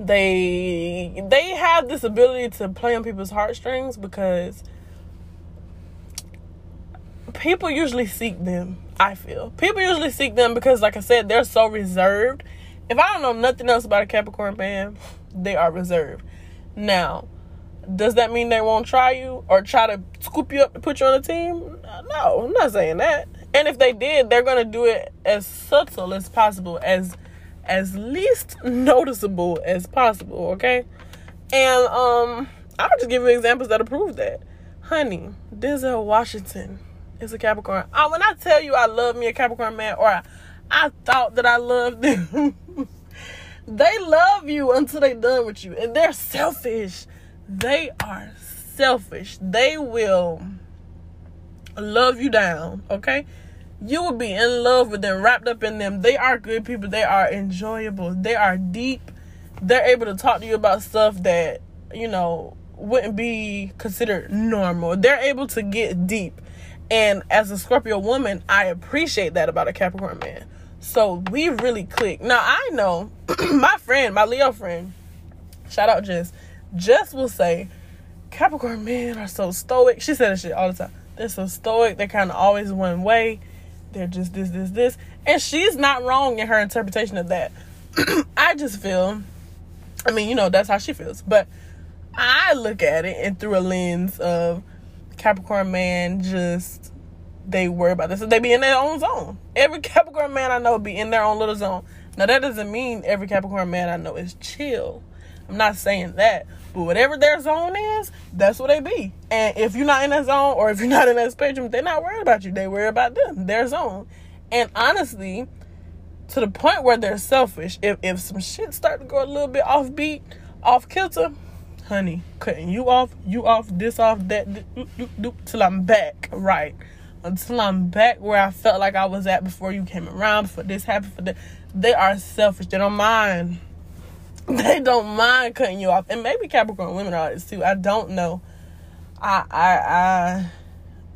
they they have this ability to play on people's heartstrings because people usually seek them. I feel people usually seek them because, like I said, they're so reserved. If I don't know nothing else about a Capricorn man, they are reserved. Now, does that mean they won't try you or try to scoop you up to put you on a team? No, I'm not saying that. And if they did, they're going to do it as subtle as possible, as as least noticeable as possible, okay? And um, I'll just give you examples that'll prove that. Honey, Denzel Washington is a Capricorn. I, when I tell you I love me a Capricorn man, or I, I thought that I loved them, they love you until they're done with you. And they're selfish. They are selfish. They will love you down, okay? You will be in love with them, wrapped up in them. They are good people. They are enjoyable. They are deep. They're able to talk to you about stuff that, you know, wouldn't be considered normal. They're able to get deep. And as a Scorpio woman, I appreciate that about a Capricorn man. So we really click. Now, I know my friend, my Leo friend, shout out Jess. Jess will say, Capricorn men are so stoic. She said that shit all the time. They're so stoic. They're kind of always one way. They're just this, this, this. And she's not wrong in her interpretation of that. I just feel, I mean, you know, that's how she feels. But I look at it and through a lens of Capricorn man, just they worry about this. They be in their own zone. Every Capricorn man I know be in their own little zone. Now, that doesn't mean every Capricorn man I know is chill. I'm not saying that. But whatever their zone is, that's what they be. And if you're not in that zone or if you're not in that spectrum, they're not worried about you. They worry about them, their zone. And honestly, to the point where they're selfish, if, if some shit start to go a little bit offbeat, off kilter, honey, cutting you off, you off, this off, that, do, do, do, do, till I'm back, right? Until I'm back where I felt like I was at before you came around, before this happened, for that. They are selfish. They don't mind. They don't mind cutting you off. And maybe Capricorn women are this too. I don't know. I I I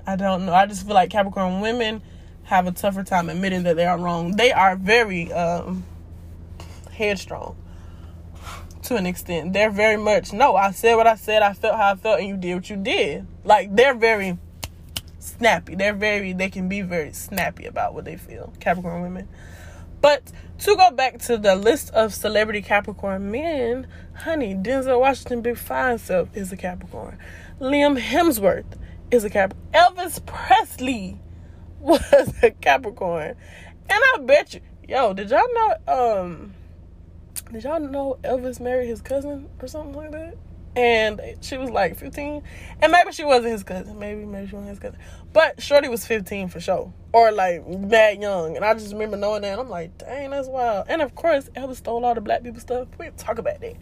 I don't know. I just feel like Capricorn women have a tougher time admitting that they are wrong. They are very um, headstrong to an extent. They're very much, no, I said what I said, I felt how I felt, and you did what you did. Like, they're very snappy. They're very, they can be very snappy about what they feel, Capricorn women. But to go back to the list of celebrity Capricorn men, honey, Denzel Washington, Big Fine himself, is a Capricorn. Liam Hemsworth is a Capricorn. Elvis Presley was a Capricorn. And I bet you, yo, did y'all know, um, did y'all know Elvis married his cousin or something like that? And she was like fifteen. And maybe she wasn't his cousin. Maybe, maybe she wasn't his cousin. But shorty was fifteen for sure. Or like mad young. And I just remember knowing that. And I'm like, dang, that's wild. And of course, Elvis stole all the black people stuff. We didn't talk about that.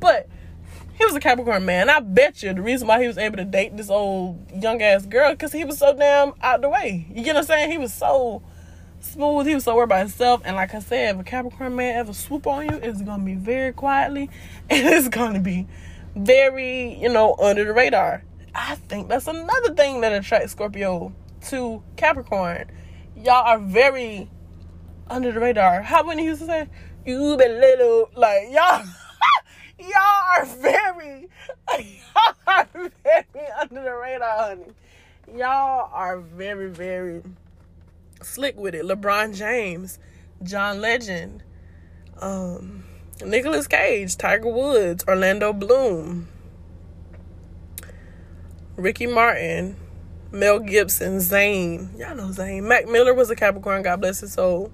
But he was a Capricorn man. I bet you the reason why he was able to date this old young ass girl, because he was so damn out the way. You get what I'm saying? He was so smooth. He was so worried about himself. And like I said, if a Capricorn man ever swoop on you, it's going to be very quietly. And it's going to be very, you know, under the radar. I think that's another thing that attracts Scorpio to Capricorn. Y'all are very under the radar. How many used to say, you been little, like, y'all, y'all are very, y'all are very under the radar, honey. Y'all are very, very slick with it. LeBron James, John Legend, um... Nicolas Cage, Tiger Woods, Orlando Bloom, Ricky Martin, Mel Gibson, Zayn. Y'all know Zayn. Mac Miller was a Capricorn, God bless his soul.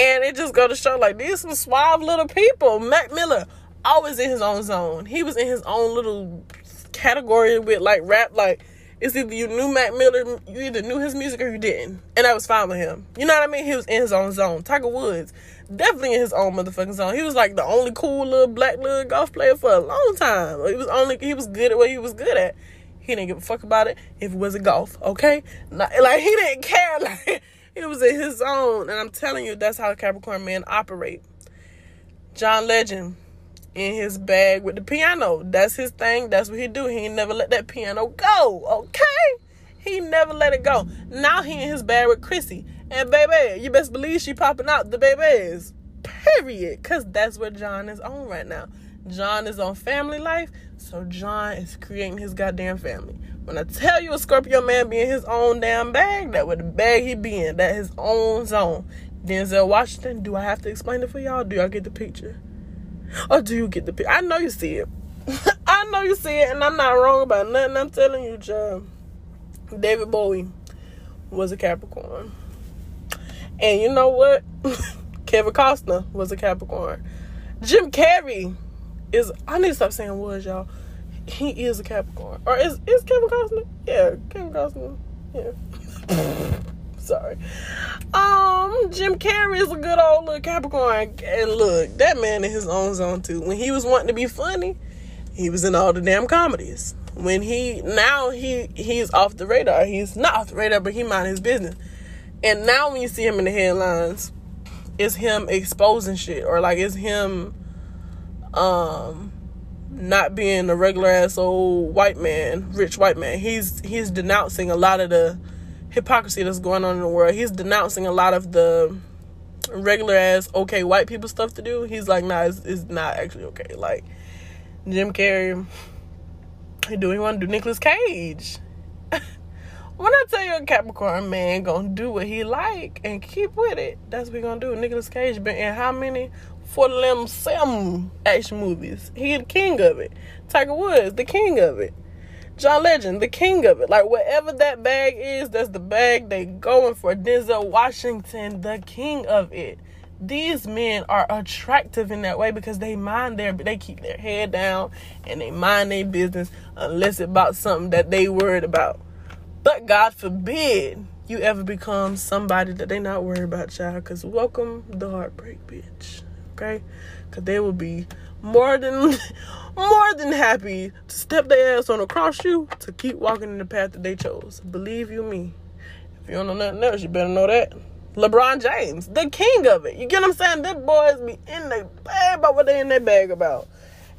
And it just go to show, like, these some suave little people. Mac Miller, always in his own zone. He was in his own little category with, like, rap. Like, it's either you knew Mac Miller, you either knew his music or you didn't. And that was fine with him. You know what I mean? He was in his own zone. Tiger Woods, definitely in his own motherfucking zone. He was like the only cool little black little golf player for a long time. He was only he was good at what he was good at. He didn't give a fuck about it if it wasn't golf, okay? Like, like he didn't care. Like, he was in his zone. And I'm telling you, that's how Capricorn men operate. John Legend, in his bag with the piano. That's his thing. That's what he do. He ain't never let that piano go, okay? He never let it go. Now he in his bag with Chrissy. And baby, you best believe she popping out the babies. Period. Because that's what John is on right now. John is on family life, so John is creating his goddamn family. When I tell you a Scorpio man be in his own damn bag, that what the bag he be in, that his own zone. Denzel Washington, do I have to explain it for y'all? Do y'all get the picture? Or do you get the picture? I know you see it. I know you see it, and I'm not wrong about nothing. I'm telling you, John. David Bowie was a Capricorn. And you know what? Kevin Costner was a Capricorn. Jim Carrey is... I need to stop saying was, y'all. He is a Capricorn. Or is, is Kevin Costner? Yeah, Kevin Costner. Yeah. Sorry. Um, Jim Carrey is a good old little Capricorn. And look, that man in his own zone, too. When he was wanting to be funny, he was in all the damn comedies. When he... Now he he's off the radar. He's not off the radar, but he mind his business. And now when you see him in the headlines, it's him exposing shit, or like it's him um not being a regular ass old white man, rich white man. He's he's denouncing a lot of the hypocrisy that's going on in the world. He's denouncing a lot of the regular ass okay white people stuff to do. He's like, nah, it's, it's not actually okay. Like Jim Carrey, he do he want to do Nicolas Cage. When I tell you a Capricorn man gonna do what he like and keep with it, that's what he gonna do. Nicolas Cage been in how many? Forty them seven action movies. He the king of it. Tiger Woods, the king of it. John Legend, the king of it. Like, whatever that bag is, that's the bag they going for. Denzel Washington, the king of it. These men are attractive in that way because they mind their, they keep their head down and they mind their business unless it's about something that they worried about. But God forbid you ever become somebody that they not worried about, child. Because welcome the heartbreak, bitch. Okay? Because they will be more than more than happy to step their ass on across you to keep walking in the path that they chose. Believe you me. If you don't know nothing else, you better know that. LeBron James, the king of it. You get what I'm saying? Them boys be in their bag about what they in their bag about.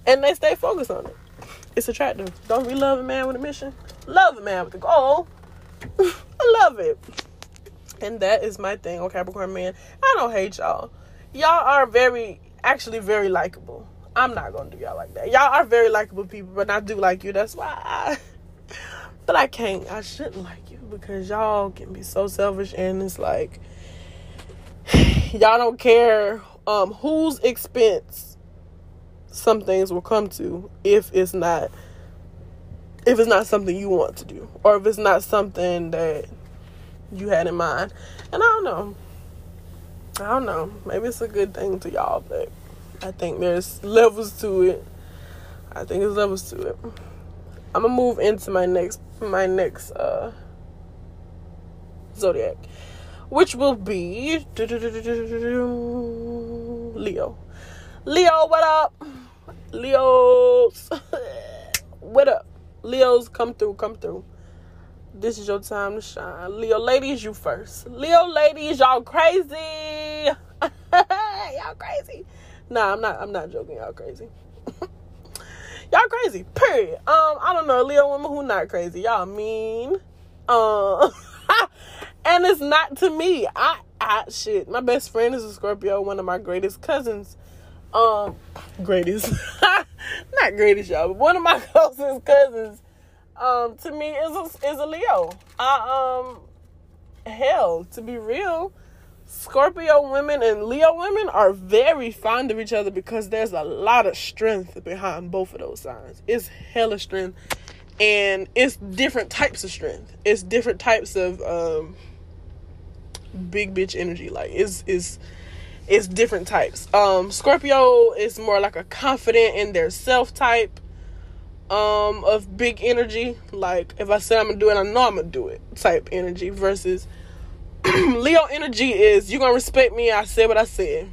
And they stay focused on it. It's attractive. Don't we love a man with a mission? Love a man with a goal. I love it. And that is my thing on Capricorn man. I don't hate y'all. Y'all are very, actually very likable. I'm not going to do y'all like that. Y'all are very likable people, but I do like you. That's why I... But I can't. I shouldn't like you because y'all can be so selfish and it's like... Y'all don't care um, whose expense some things will come to if it's not if it's not something you want to do, or if it's not something that you had in mind. And I don't know I don't know maybe it's a good thing to y'all, but I think there's levels to it. I think there's levels to it I'm gonna move into my next my next uh zodiac, which will be Leo. Leo, what up? Leos, what up? Leos, come through, come through. This is your time to shine. Leo ladies, you first. Leo ladies, y'all crazy. Y'all crazy. Nah, I'm not, I'm not joking. Y'all crazy. Y'all crazy, period. Um, I don't know, Leo women who not crazy. Y'all mean. Um, and it's not to me. I, I, shit, my best friend is a Scorpio, one of my greatest cousins. Um, greatest, not greatest, y'all, but one of my closest cousins, um, to me is a, is a Leo. I, um, hell, to be real, Scorpio women and Leo women are very fond of each other because there's a lot of strength behind both of those signs. It's hella strength, and it's different types of strength. It's different types of, um, big bitch energy. Like, it's, it's, It's different types. Um, Scorpio is more like a confident in their self type um, of big energy. Like, if I said I'm going to do it, I know I'm going to do it type energy. Versus Leo energy is, you're going to respect me. I said what I said.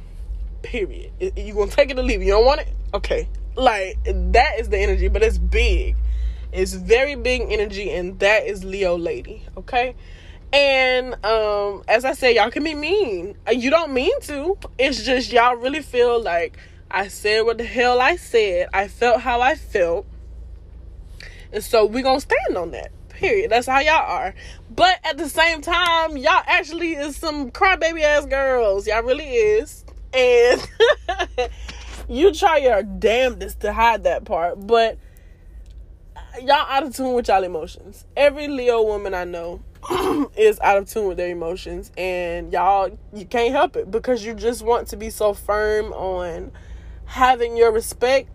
Period. You're going to take it or leave it. You don't want it? Okay. Like, that is the energy, but it's big. It's very big energy, and that is Leo lady. Okay? And, um, as I said, y'all can be mean. You don't mean to. It's just y'all really feel like, I said what the hell I said. I felt how I felt. And so we're going to stand on that. Period. That's how y'all are. But at the same time, y'all actually is some crybaby ass girls. Y'all really is. And You try your damnedest to hide that part, but y'all out of tune with y'all emotions. Every Leo woman I know is out of tune with their emotions, and y'all, you can't help it because you just want to be so firm on having your respect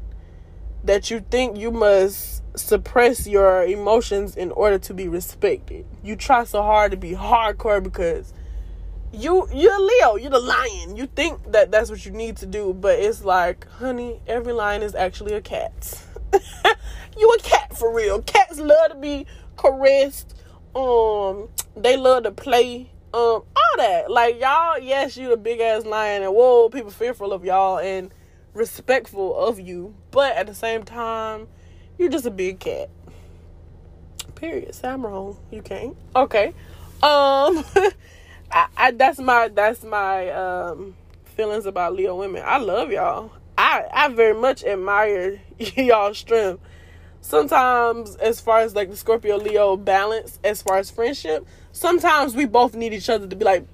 that you think you must suppress your emotions in order to be respected. You try so hard to be hardcore because you you're Leo, you're the lion. You think that that's what you need to do, but it's like, honey, every lion is actually a cat. You a cat for real. Cats love to be caressed. Um, they love to play. Um, all that. Like, y'all, yes, you the big ass lion, and whoa, people fearful of y'all and respectful of you, but at the same time, you're just a big cat. Period. Say I'm wrong. You can't. Okay. Um, I, I that's my that's my um feelings about Leo women. I love y'all. I I very much admire y'all's strength. Sometimes, as far as like the Scorpio Leo balance, as far as friendship, sometimes we both need each other to be like,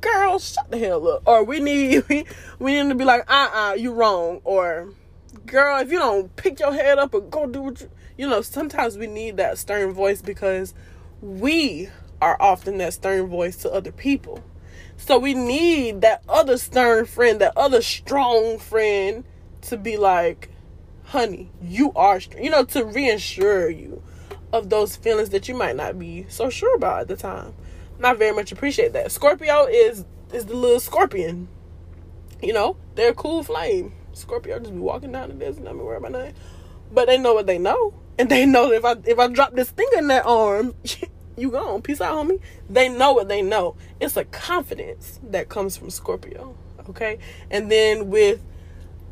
girl, shut the hell up, or we need we, we need to be like, uh uh you wrong, or girl, if you don't pick your head up or go do what you, you know, sometimes we need that stern voice because we are often that stern voice to other people. So we need that other stern friend, that other strong friend to be like, honey, you are, you know, to reassure you of those feelings that you might not be so sure about at the time. And I very much appreciate that. Scorpio is, is the little scorpion. You know, they're a cool flame. Scorpio just be walking down the desert, not be worried about nothing. But they know what they know. And they know that if I, if I drop this thing in that arm, you gone. Peace out, homie. They know what they know. It's a confidence that comes from Scorpio. Okay? And then with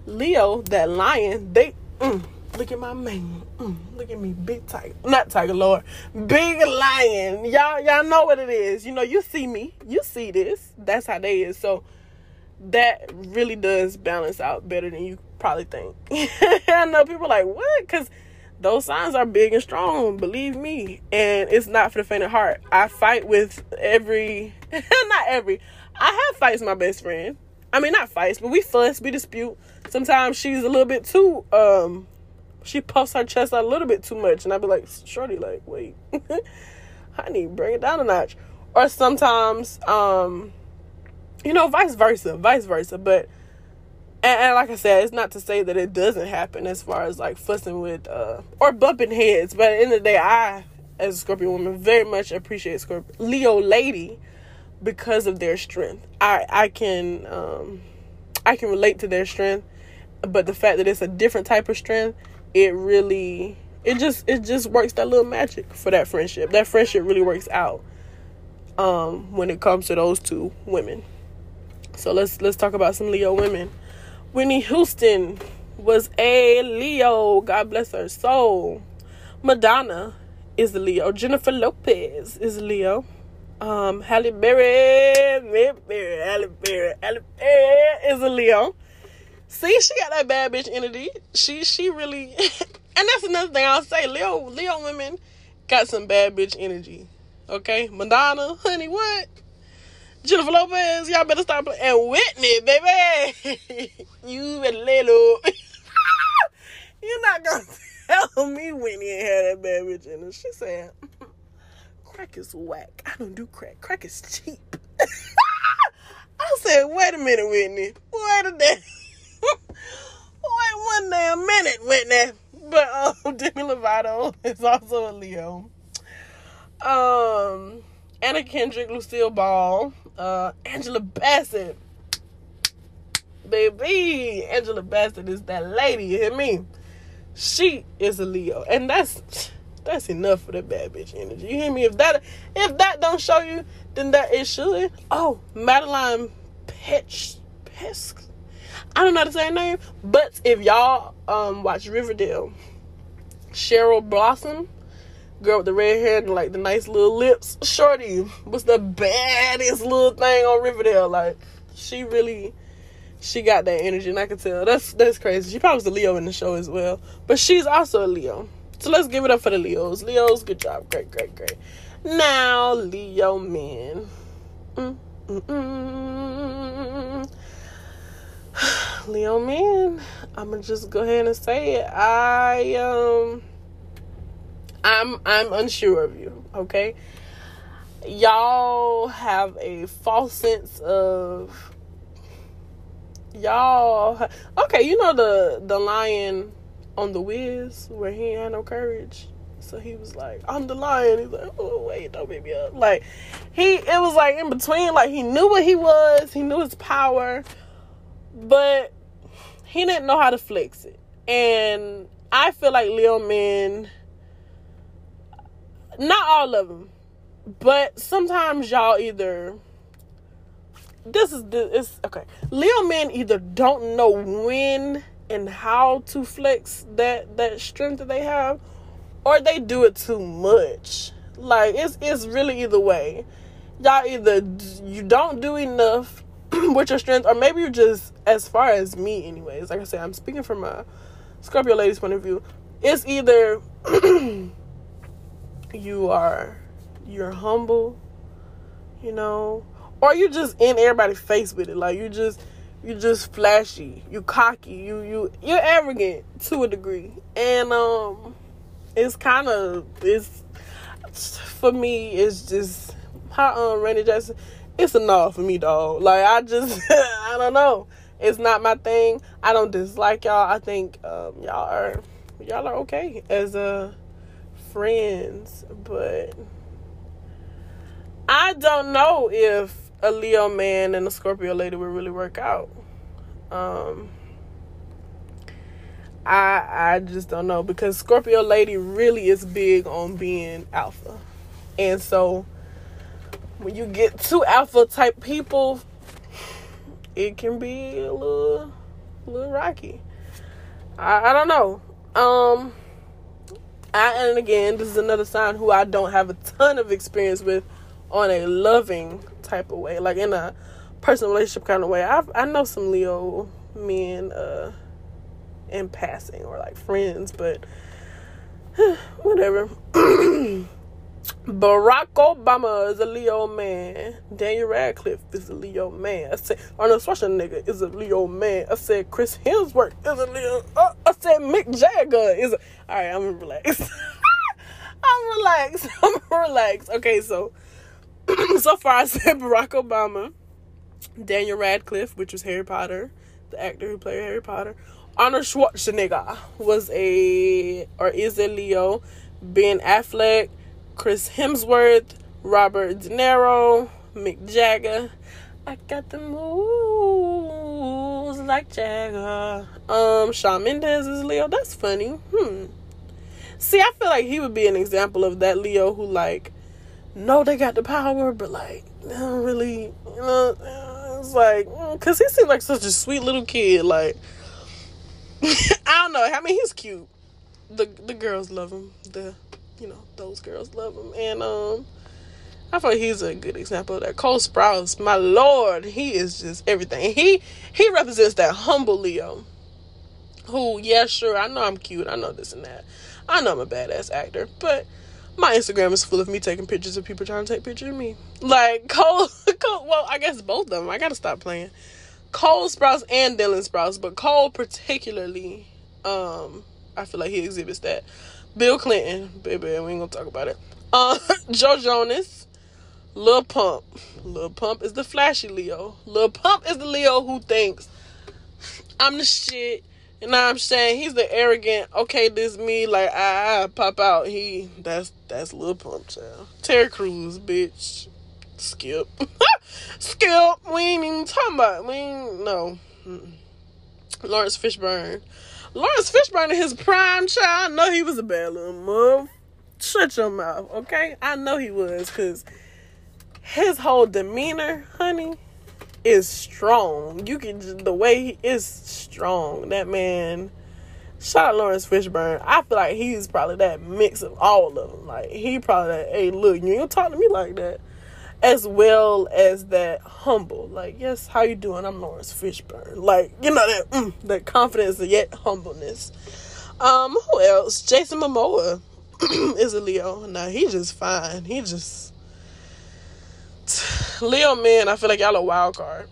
Leo, that lion, they... Mm, look at my man. Mm, look at me. Big tiger. Not tiger, Lord. Big lion. Y'all, y'all know what it is. You know, you see me. You see this. That's how they is. So that really does balance out better than you probably think. I know people are like, what? Because those signs are big and strong, believe me. And it's not for the faint of heart. I fight with every, not every, I have fights with my best friend. I mean, not fights, but we fuss, we dispute. Sometimes she's a little bit too, um, she puffs her chest out a little bit too much. And I be like, shorty, like, wait, honey, bring it down a notch. Or sometimes, um, you know, vice versa, vice versa. But, and, and like I said, it's not to say that it doesn't happen as far as like fussing with, uh, or bumping heads. But at the end of the day, I, as a Scorpio woman, very much appreciate Scorpio, Leo lady because of their strength. I, I can, um, I can relate to their strength, but the fact that it's a different type of strength, it really, it just, it just works that little magic for that friendship. That friendship really works out, um, when it comes to those two women. So let's let's talk about some Leo women. Whitney Houston was a Leo. God bless her soul. Madonna is a Leo. Jennifer Lopez is a Leo. Um, Halle Berry, Halle Berry, Halle Berry, Halle Berry is a Leo. See, she got that bad bitch energy. She she really, and that's another thing I'll say. Leo Leo women got some bad bitch energy. Okay, Madonna, honey, what? Jennifer Lopez, y'all better start playing. And Whitney, baby, you a little. You're not gonna tell me Whitney ain't had that bad bitch in her. She said, crack is whack. I don't do crack. Crack is cheap. I said, wait a minute, Whitney. Wait a day. Wait one damn minute, Whitney. But um, Demi Lovato is also a Leo. Um, Anna Kendrick, Lucille Ball. Uh, Angela Bassett, baby, Angela Bassett is that lady, you hear me? She is a Leo, and that's that's enough for that bad bitch energy, you hear me? If that if that don't show you, then that it should. Oh, Madeline Petsch, Pesk, I don't know how to say her name, but if y'all um watch Riverdale, Cheryl Blossom, girl with the red hair and like the nice little lips, shorty was the baddest little thing on Riverdale. Like, she really, she got that energy, and I could tell. That's that's crazy. She probably was a Leo in the show as well, but she's also a Leo. So let's give it up for the Leos. Leos, good job, great, great, great. Now, Leo men, Mm-mm-mm. Leo men. I'm gonna just go ahead and say it. I um, I'm I'm unsure of you. Okay, y'all have a false sense of y'all. Okay, you know the the lion on The Wiz where he had no courage. So he was like, I'm the lion. He's like, oh, wait, don't beat me up. Like, he, it was like in between. Like, he knew what he was. He knew his power. But he didn't know how to flex it. And I feel like Leo men, not all of them, but sometimes y'all either, this is, the it's, okay. Leo men either don't know when and how to flex that, that strength that they have, or they do it too much. Like, it's it's really either way. Y'all either d- you don't do enough with your strength, or maybe you're just, as far as me anyways, like I said, I'm speaking from a Scorpio lady's point of view. It's either you are, you're humble, you know, or you just in everybody's face with it. Like, you just, you just flashy, you cocky, you, you, you're arrogant to a degree. And, um... it's kind of, it's, for me, it's just, how um, Randy Jackson, it's a no for me, dog. Like, I just, I don't know. It's not my thing. I don't dislike y'all. I think um, y'all are, y'all are okay as uh, friends, but I don't know if a Leo man and a Scorpio lady would really work out. Um... I I just don't know, because Scorpio lady really is big on being alpha. And so when you get two alpha type people, it can be a little a little rocky. I, I don't know. Um I and again, this is another sign who I don't have a ton of experience with on a loving type of way, like in a personal relationship kind of way. I I know some Leo men uh in passing, or like friends, but whatever. Barack Obama is a Leo man. Daniel Radcliffe is a Leo man. I said Arnold Schwarzenegger is a Leo man. I said Chris Hemsworth is a Leo. Uh, I said Mick Jagger is a... all right, I'm relaxed. I'm relaxed. I'm relaxed. Okay, so so far I said Barack Obama, Daniel Radcliffe, which was Harry Potter, the actor who played Harry Potter. Arnold Schwarzenegger was a, or is a Leo. Ben Affleck, Chris Hemsworth, Robert De Niro, Mick Jagger. I got the moves like Jagger. Um, Shawn Mendes is Leo. That's funny. Hmm. See, I feel like he would be an example of that Leo who, like, no, they got the power, but, like, they don't really, you know, it's like, because he seemed like such a sweet little kid, like, I don't know. I mean, he's cute. The the girls love him. The, you know, those girls love him. And um, I feel like he's a good example of that. Cole Sprouse, my lord, he is just everything. He he represents that humble Leo who, yeah, sure, I know I'm cute. I know this and that. I know I'm a badass actor. But my Instagram is full of me taking pictures of people trying to take pictures of me. Like, Cole, Cole well, I guess both of them. I got to stop playing. Cole Sprouse and Dylan Sprouse, but Cole particularly, um, I feel like he exhibits that. Bill Clinton, baby, we ain't gonna talk about it. Uh, Joe Jonas, Lil Pump. Lil Pump is the flashy Leo. Lil Pump is the Leo who thinks, I'm the shit, you know what I'm saying? He's the arrogant, okay, this me, like, I, I pop out. He, that's, that's Lil Pump, child. Terry Crews, bitch. Skip. Skip. We ain't even talking about it. We ain't, no. Mm-mm. Lawrence Fishburne. Lawrence Fishburne in his prime, child. I know he was a bad little mom. Shut your mouth, okay? I know he was, because his whole demeanor, honey, is strong. You can, the way he is strong. That man, shout out Lawrence Fishburne. I feel like he's probably that mix of all of them. Like, he probably that, hey, look, you ain't gonna talk to me like that. As well as that humble, like, yes, how you doing? I'm Lawrence Fishburne. Like, you know, that mm, that confidence yet humbleness. Um, who else? Jason Momoa is a Leo. Now, he's just fine. He just... Leo, man, I feel like y'all a wild card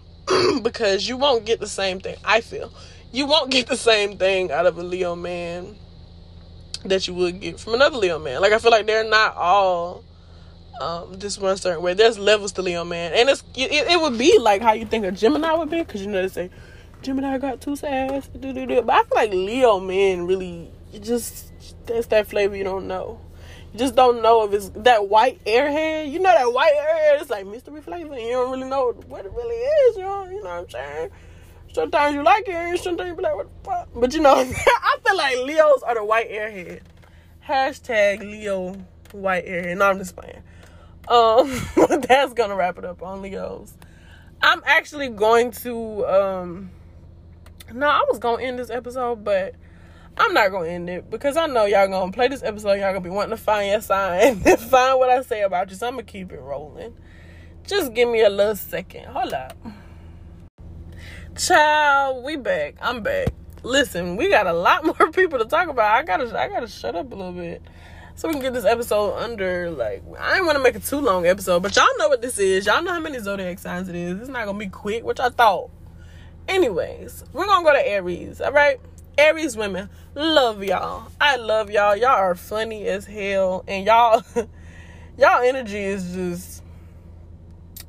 because you won't get the same thing. I feel. you won't get the same thing out of a Leo man that you would get from another Leo man. Like, I feel like they're not all um, just one certain way. There's levels to Leo man. And it's it, it would be like how you think a Gemini would be, because you know they say, Gemini got two sides. But I feel like Leo men really, it just, that's that flavor you don't know. You just don't know if it's that white airhead. You know that white airhead, it's like mystery flavor. You don't really know what it really is. You know, you know what I'm saying? Sometimes you like it, sometimes you be like, what the fuck? But you know, I feel like Leos are the white airhead. Hashtag Leo white airhead. No, I'm just playing. Um, that's going to wrap it up on Leos. I'm actually going to, um, no, I was going to end this episode, but I'm not going to end it because I know y'all going to play this episode. Y'all going to be wanting to find your sign and find what I say about you. So I'm going to keep it rolling. Just give me a little second. Hold up. Child, we back. I'm back. Listen, we got a lot more people to talk about. I gotta, I gotta shut up a little bit so we can get this episode under. Like, I ain't want to make a too long episode, but y'all know what this is. Y'all know how many zodiac signs it is. It's not gonna be quick, which I thought. Anyways, we're gonna go to Aries. All right, Aries women, love y'all. I love y'all. Y'all are funny as hell, and y'all, y'all energy is just.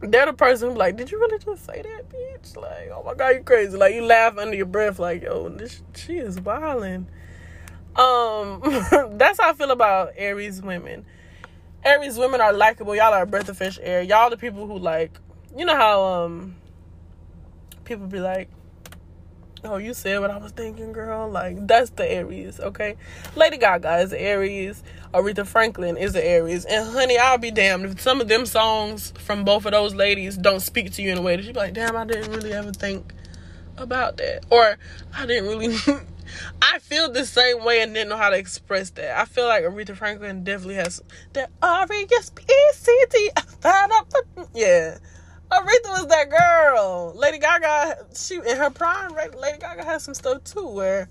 They're the person who's like, did you really just say that, bitch? Like, oh my God, you crazy. Like, you laugh under your breath like, yo, this, she is wildin'. Um, that's how I feel about Aries women. Aries women are likable. Y'all are a breath of fresh air. Y'all the people who, like, you know how um people be like, oh, you said what I was thinking, girl. Like, that's the Aries, okay? Lady Gaga is the Aries. Aretha Franklin is the Aries. And, honey, I'll be damned if some of them songs from both of those ladies don't speak to you in a way that you be like, damn, I didn't really ever think about that. Or, I didn't really... I feel the same way and didn't know how to express that. I feel like Aretha Franklin definitely has that R E S P E C T. Yeah. Aretha was that girl. Lady Gaga, she in her prime, right? Lady Gaga has some stuff too where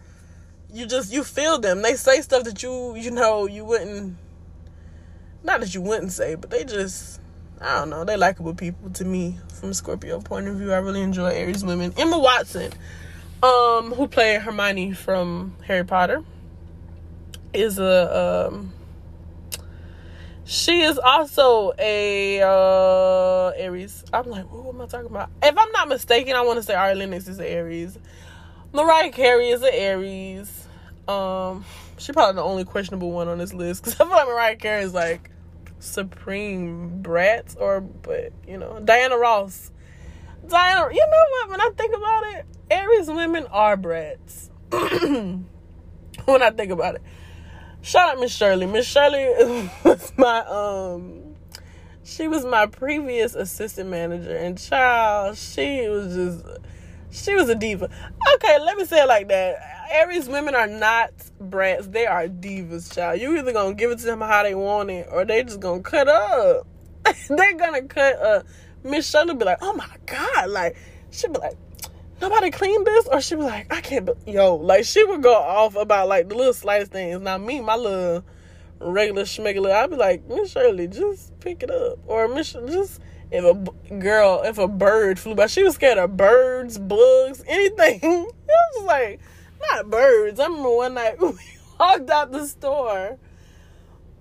you just, you feel them. They say stuff that you, you know, you wouldn't, not that you wouldn't say, but they just, I don't know. They likable people to me from Scorpio point of view. I really enjoy Aries women. Emma Watson, um, who played Hermione from Harry Potter, is a, um, she is also a uh, Aries. I'm like, what am I talking about? If I'm not mistaken, I want to say Ari Lennox is an Aries. Mariah Carey is an Aries. Um, she probably the only questionable one on this list because I feel like Mariah Carey is like supreme brats, or but you know, Diana Ross. Diana, you know what? When I think about it, Aries women are brats. When I think about it. Shout out Miss Shirley. Miss Shirley was my, um, she was my previous assistant manager. And child, she was just, she was a diva. Okay, let me say it like that. Aries women are not brats. They are divas, child. You either gonna give it to them how they want it, or they just gonna cut up. They're gonna cut up. Miss Shirley be like, oh my God. Like, she be like, nobody cleaned this? Or she was like, I can't, be- yo, like, she would go off about, like, the little slice things. Now, me, my little regular schmegler, I'd be like, Miss Shirley, just pick it up. Or, Miss, just, if a, b- girl, if a bird flew by, she was scared of birds, bugs, anything. It was like, not birds. I remember one night, we walked out the store,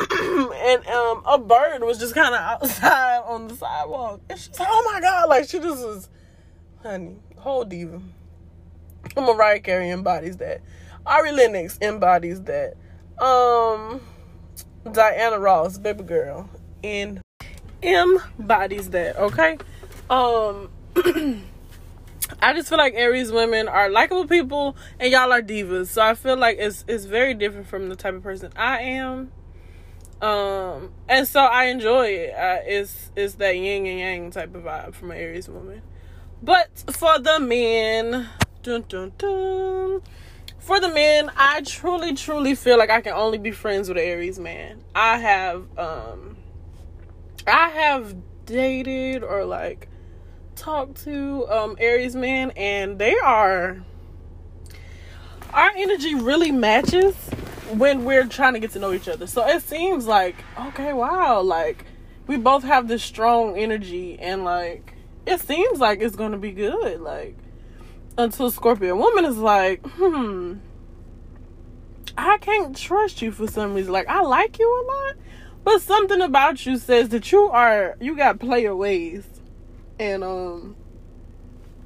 and, um, a bird was just kind of outside on the sidewalk. And she's like, oh my God, like, she just was, honey. Whole diva. Mariah Carey embodies that. Ari Lennox embodies that. Um, Diana Ross, baby girl, and embodies that. Okay. Um, I just feel like Aries women are likable people, and y'all are divas. So I feel like it's it's very different from the type of person I am. Um, and so I enjoy it. Uh, it's it's that yin and yang type of vibe from an Aries woman. But for the men, dun, dun, dun. For the men, I truly, truly feel like I can only be friends with an Aries man. I have, um, I have dated or like talked to um, Aries men, and they are, our energy really matches when we're trying to get to know each other. So it seems like, okay, wow, like we both have this strong energy, and like, it seems like it's going to be good. Like, until Scorpio woman is like, hmm, I can't trust you for some reason. Like, I like you a lot, but something about you says that you are, you got player ways. And, um,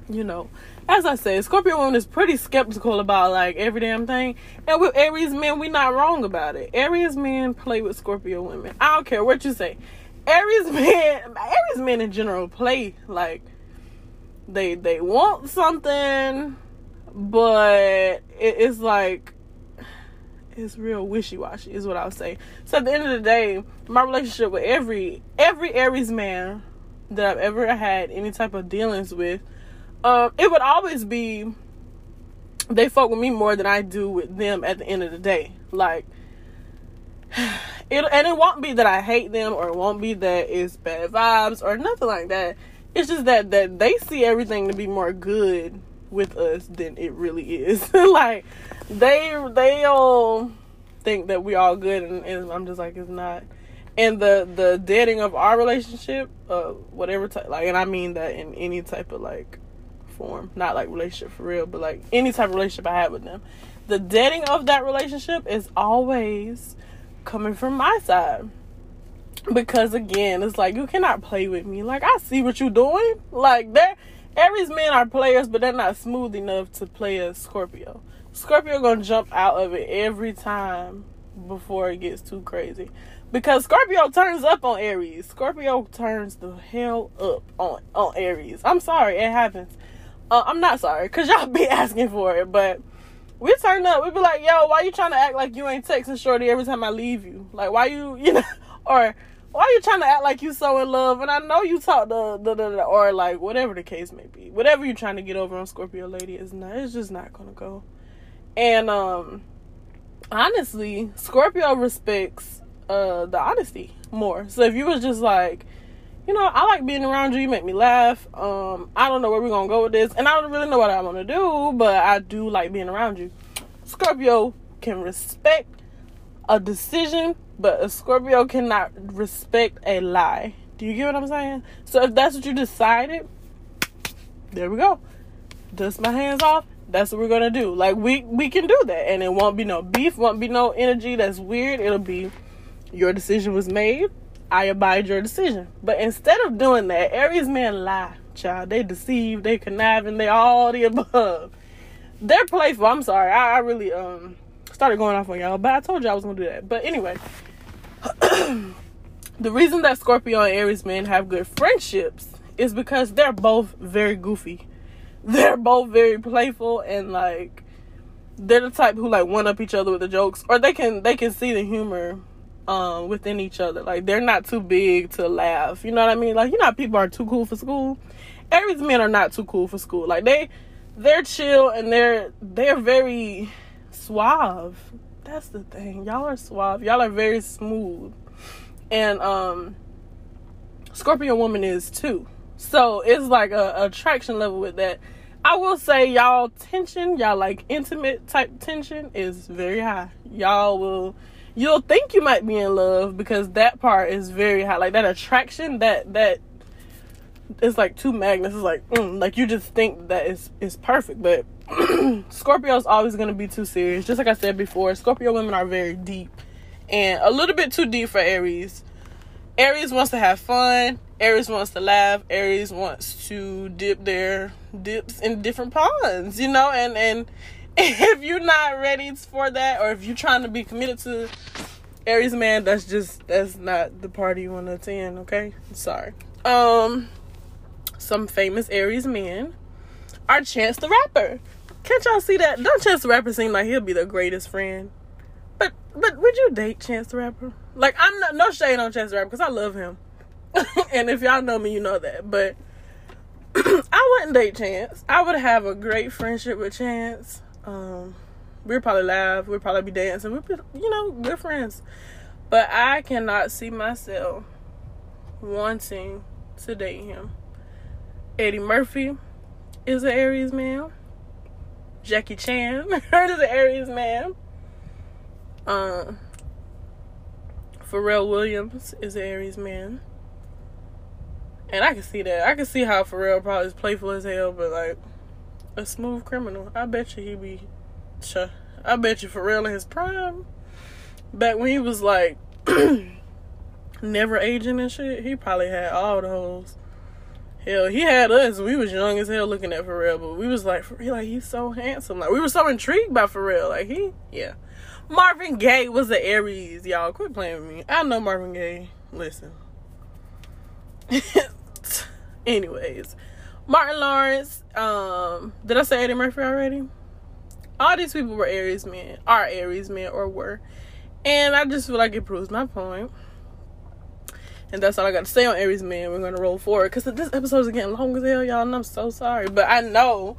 you know, as I said, Scorpio woman is pretty skeptical about, like, every damn thing. And with Aries men, we not wrong about it. Aries men play with Scorpio women. I don't care what you say. Aries men, Aries men in general play, like, they they want something, but it, it's like, it's real wishy-washy is what I'll say. So at the end of the day, my relationship with every, every Aries man that I've ever had any type of dealings with, um, it would always be, they fuck with me more than I do with them at the end of the day. Like, it, and it won't be that I hate them, or it won't be that it's bad vibes or nothing like that. It's just that, that they see everything to be more good with us than it really is. Like, they they all think that we all good, and, and I'm just like, it's not. And the the dating of our relationship, uh, whatever type, like, and I mean that in any type of, like, form, not like relationship for real, but like any type of relationship I had with them, the dating of that relationship is always coming from my side. Because, again, it's like, you cannot play with me. Like, I see what you're doing. Like, they're, Aries men are players, but they're not smooth enough to play a Scorpio. Scorpio gonna jump out of it every time before it gets too crazy. Because Scorpio turns up on Aries. Scorpio turns the hell up on, on Aries. I'm sorry, it happens. Uh, I'm not sorry, because y'all be asking for it, but... we turn up. We be like, yo, why you trying to act like you ain't texting Shorty every time I leave you? Like, why you, you know, or why you trying to act like you so in love? And I know you talk the, the, the, the, or like, whatever the case may be. Whatever you're trying to get over on Scorpio lady is not, it's just not going to go. And, um, honestly, Scorpio respects, uh, the honesty more. So if you was just like, you know, I like being around you. You make me laugh. Um, I don't know where we're going to go with this. And I don't really know what I want to do, but I do like being around you. Scorpio can respect a decision, but a Scorpio cannot respect a lie. Do you get what I'm saying? So if that's what you decided, there we go. Dust my hands off. That's what we're going to do. Like, we, we can do that. And it won't be no beef. Won't be no energy that's weird. It'll be your decision was made. I abide your decision. But instead of doing that, Aries men lie, child. They deceive, they conniving, they all the above. They're playful. I'm sorry. I, I really um started going off on y'all, but I told you I was going to do that. But anyway, the reason that Scorpio and Aries men have good friendships is because they're both very goofy. They're both very playful, and, like, they're the type who, like, one-up each other with the jokes, or they can they can see the humor um within each other. Like, they're not too big to laugh, you know what I mean? Like, you know how people are too cool for school? Aries men are not too cool for school. Like, they they're chill, and they're they're very suave. That's the thing, y'all are suave, y'all are very smooth. And um Scorpio woman is too, so it's like a, a attraction level with that. I will say y'all tension, y'all like intimate type tension is very high. Y'all will You'll think you might be in love because that part is very high. Like, that attraction, that, that, it's like two magnets. It's like, mm, like, you just think that it's, it's perfect. But Scorpio's always going to be too serious. Just like I said before, Scorpio women are very deep. And a little bit too deep for Aries. Aries wants to have fun. Aries wants to laugh. Aries wants to dip their dips in different ponds, you know? And, and, if you're not ready for that, or if you're trying to be committed to Aries man, that's just, that's not the party you want to attend, okay? I'm sorry. Um, some famous Aries men are Chance the Rapper. Can't y'all see that? Don't Chance the Rapper seem like he'll be the greatest friend? But, but would you date Chance the Rapper? Like, I'm not, no shade on Chance the Rapper, because I love him. And if y'all know me, you know that, but I wouldn't date Chance. I would have a great friendship with Chance. Um, we'll probably laugh, we'll probably be dancing, we'll be, you know, good friends. But I cannot see myself wanting to date him. Eddie Murphy is an Aries man. Jackie Chan is an Aries man. Um, Pharrell Williams is an Aries man. And I can see that. I can see how Pharrell probably is playful as hell, but, like, a smooth criminal. I bet you he be... I bet you Pharrell in his prime, back when he was like never aging and shit, he probably had all the hoes. Hell, he had us. We was young as hell looking at Pharrell, but we was like, he like he's so handsome. Like we were so intrigued by Pharrell. Like he, yeah. Marvin Gaye was an Aries, y'all. Quit playing with me. I know Marvin Gaye. Listen. Anyways, Martin Lawrence. Um, did I say Eddie Murphy already? All these people were Aries men, are Aries men, or were. And I just feel like it proves my point. And that's all I got to say on Aries men. We're going to roll forward. Because this episode is getting long as hell, y'all. And I'm so sorry. But I know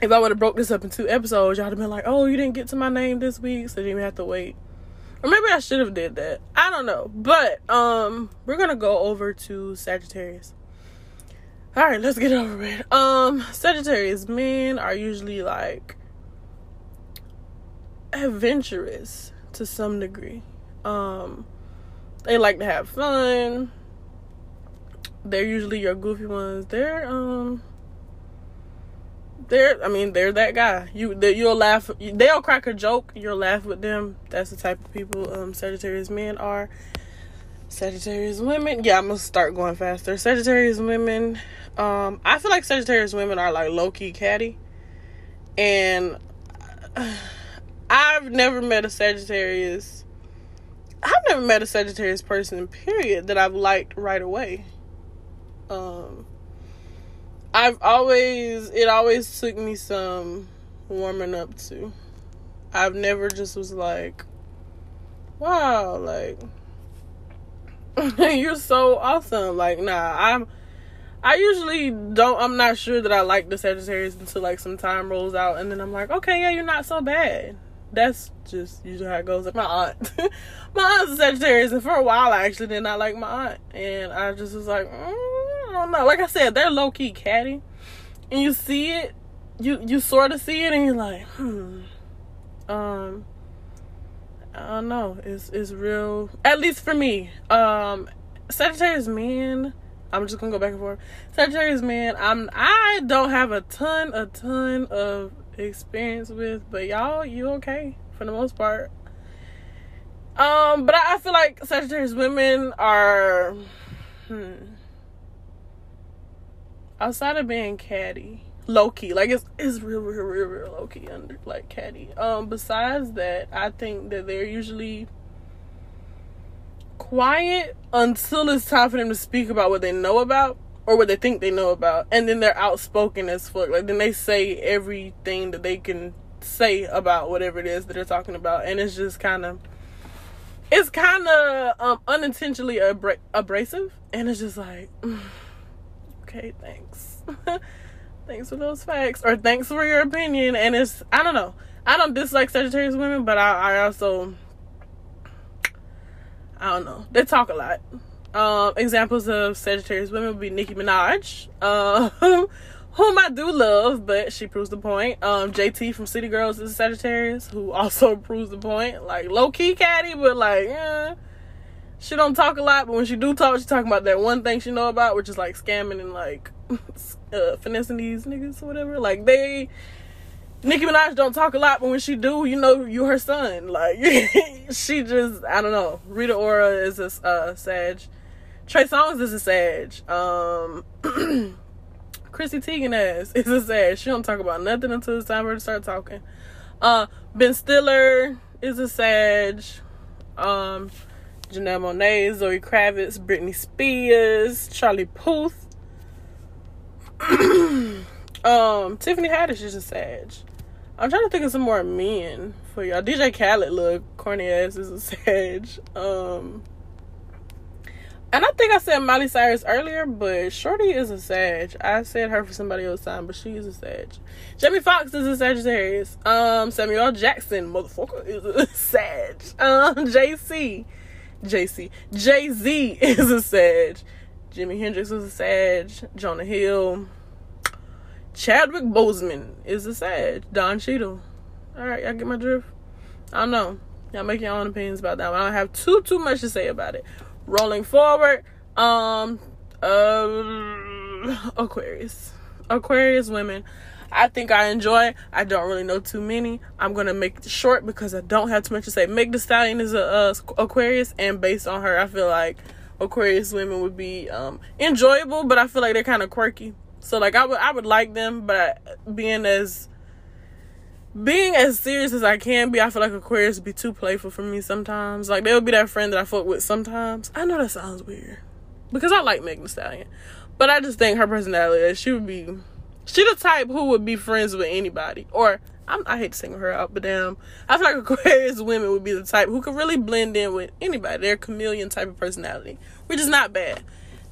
if I would have broke this up in two episodes, y'all would have been like, oh, you didn't get to my name this week, so you didn't even have to wait. Or maybe I should have did that. I don't know. But um, we're going to go over to Sagittarius. All right, let's get over it. Um, Sagittarius men are usually like adventurous to some degree. Um, they like to have fun. They're usually your goofy ones. They're um, they're I mean they're that guy. You they, you'll laugh. They'll crack a joke. You'll laugh with them. That's the type of people um Sagittarius men are. Sagittarius women, yeah, I'm gonna start going faster. Sagittarius women, um, I feel like Sagittarius women are like low key catty, and I've never met a Sagittarius. I've never met a Sagittarius person, period, that I've liked right away. Um, I've always it always took me some warming up to. I've never just was like, wow, like. You're so awesome. Like, nah, I'm, I usually don't, I'm not sure that I like the Sagittarius until, like, some time rolls out. And then I'm like, okay, yeah, you're not so bad. That's just usually how it goes. Like, my aunt. My aunt's a Sagittarius. And for a while, I actually did not like my aunt. And I just was like, mm, I don't know. Like I said, they're low-key catty. And you see it. You, you sort of see it. And you're like, hmm. Um... I don't know. It's it's real. At least for me. Um, Sagittarius men. I'm just gonna go back and forth. Sagittarius men. I'm. I don't have a ton, a ton of experience with, but y'all, you okay for the most part. Um, but I, I feel like Sagittarius women are. Hmm, outside of being catty, low key, like it's it's real real real real low key under like catty. Um besides that, I think that they're usually quiet until it's time for them to speak about what they know about or what they think they know about, and then they're outspoken as fuck. Like then they say everything that they can say about whatever it is that they're talking about, and it's just kind of it's kind of um unintentionally abra- abrasive, and it's just like mm, okay, thanks. Thanks for those facts, or thanks for your opinion. And it's, I don't know. I don't dislike Sagittarius women, but I, I also, I don't know. They talk a lot. Um, examples of Sagittarius women would be Nicki Minaj, uh, whom I do love, but she proves the point. Um, J T from City Girls is a Sagittarius, who also proves the point. Like, low-key catty, but like, eh. She don't talk a lot, but when she do talk, she talking about that one thing she know about, which is like scamming and like uh, finessing these niggas or whatever. Like they, Nicki Minaj don't talk a lot, but when she do, you know you her son. Like she just, I don't know. Rita Ora is a uh, Sag. Trey Songz is a Sag. Um, Chrissy Teigen is a Sag. She don't talk about nothing until it's time for her to start talking. Uh, Ben Stiller is a Sag. Um... Janelle Monáe, Zoe Kravitz, Britney Spears, Charlie Puth, um, Tiffany Haddish is a Sag. I'm trying to think of some more men for y'all. D J Khaled, look, corny ass is a Sag. Um, and I think I said Miley Cyrus earlier, but Shorty is a Sag. I said her for somebody else's time, but she is a Sag. Jamie Foxx is a Sagittarius. Um, Samuel Jackson, motherfucker, is a Sag. Um, J C. J C. Jay-Z is a Sag. Jimi Hendrix is a Sag. Jonah Hill. Chadwick Boseman is a Sag. Don Cheadle. Alright, y'all get my drift? I don't know. Y'all make your own opinions about that one. I don't have too, too much to say about it. Rolling forward. Um, uh, Aquarius. Aquarius women. I think I enjoy. I don't really know too many. I'm going to make it short because I don't have too much to say. Meg Thee Stallion is a uh, Aquarius, and based on her, I feel like Aquarius women would be um, enjoyable, but I feel like they're kind of quirky. So, like, I would I would like them, but I, being as being as serious as I can be, I feel like Aquarius would be too playful for me sometimes. Like, they would be that friend that I fuck with sometimes. I know that sounds weird because I like Meg Thee Stallion, but I just think her personality, she would be... She the type who would be friends with anybody. Or, I'm, I hate to single her out, but damn. I feel like Aquarius women would be the type who could really blend in with anybody. They're a chameleon type of personality. Which is not bad.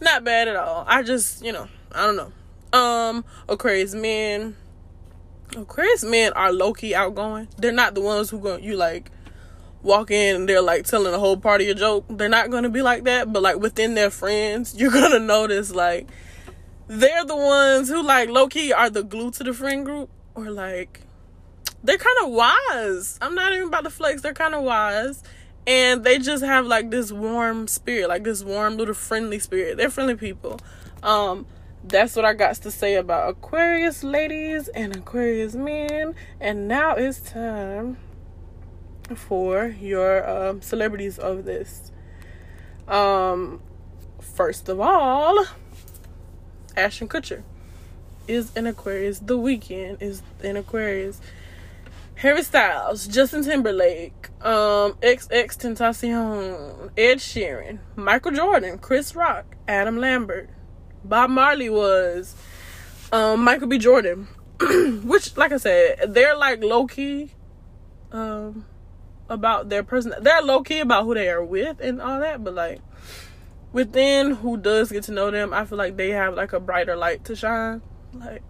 Not bad at all. I just, you know, I don't know. Um, Aquarius men. Aquarius men are low-key outgoing. They're not the ones who go, you, like, walk in and they're, like, telling the whole party a joke. They're not going to be like that. But, like, within their friends, you're going to notice, like... They're the ones who, like, low-key are the glue to the friend group. Or, like, they're kind of wise. I'm not even about to flex. They're kind of wise. And they just have, like, this warm spirit. Like, this warm little friendly spirit. They're friendly people. Um, that's what I got to say about Aquarius ladies and Aquarius men. And now it's time for your um, celebrities of this. Um, first of all... Ashton Kutcher is an Aquarius. The Weeknd is an Aquarius. Harry Styles, Justin Timberlake, um, X X Tentacion, Ed Sheeran, Michael Jordan, Chris Rock, Adam Lambert, Bob Marley was, um, Michael B. Jordan, which, like I said, they're like low key, um, about their person. They're low key about who they are with and all that, but like. Within who does get to know them, I feel like they have, like, a brighter light to shine. Like,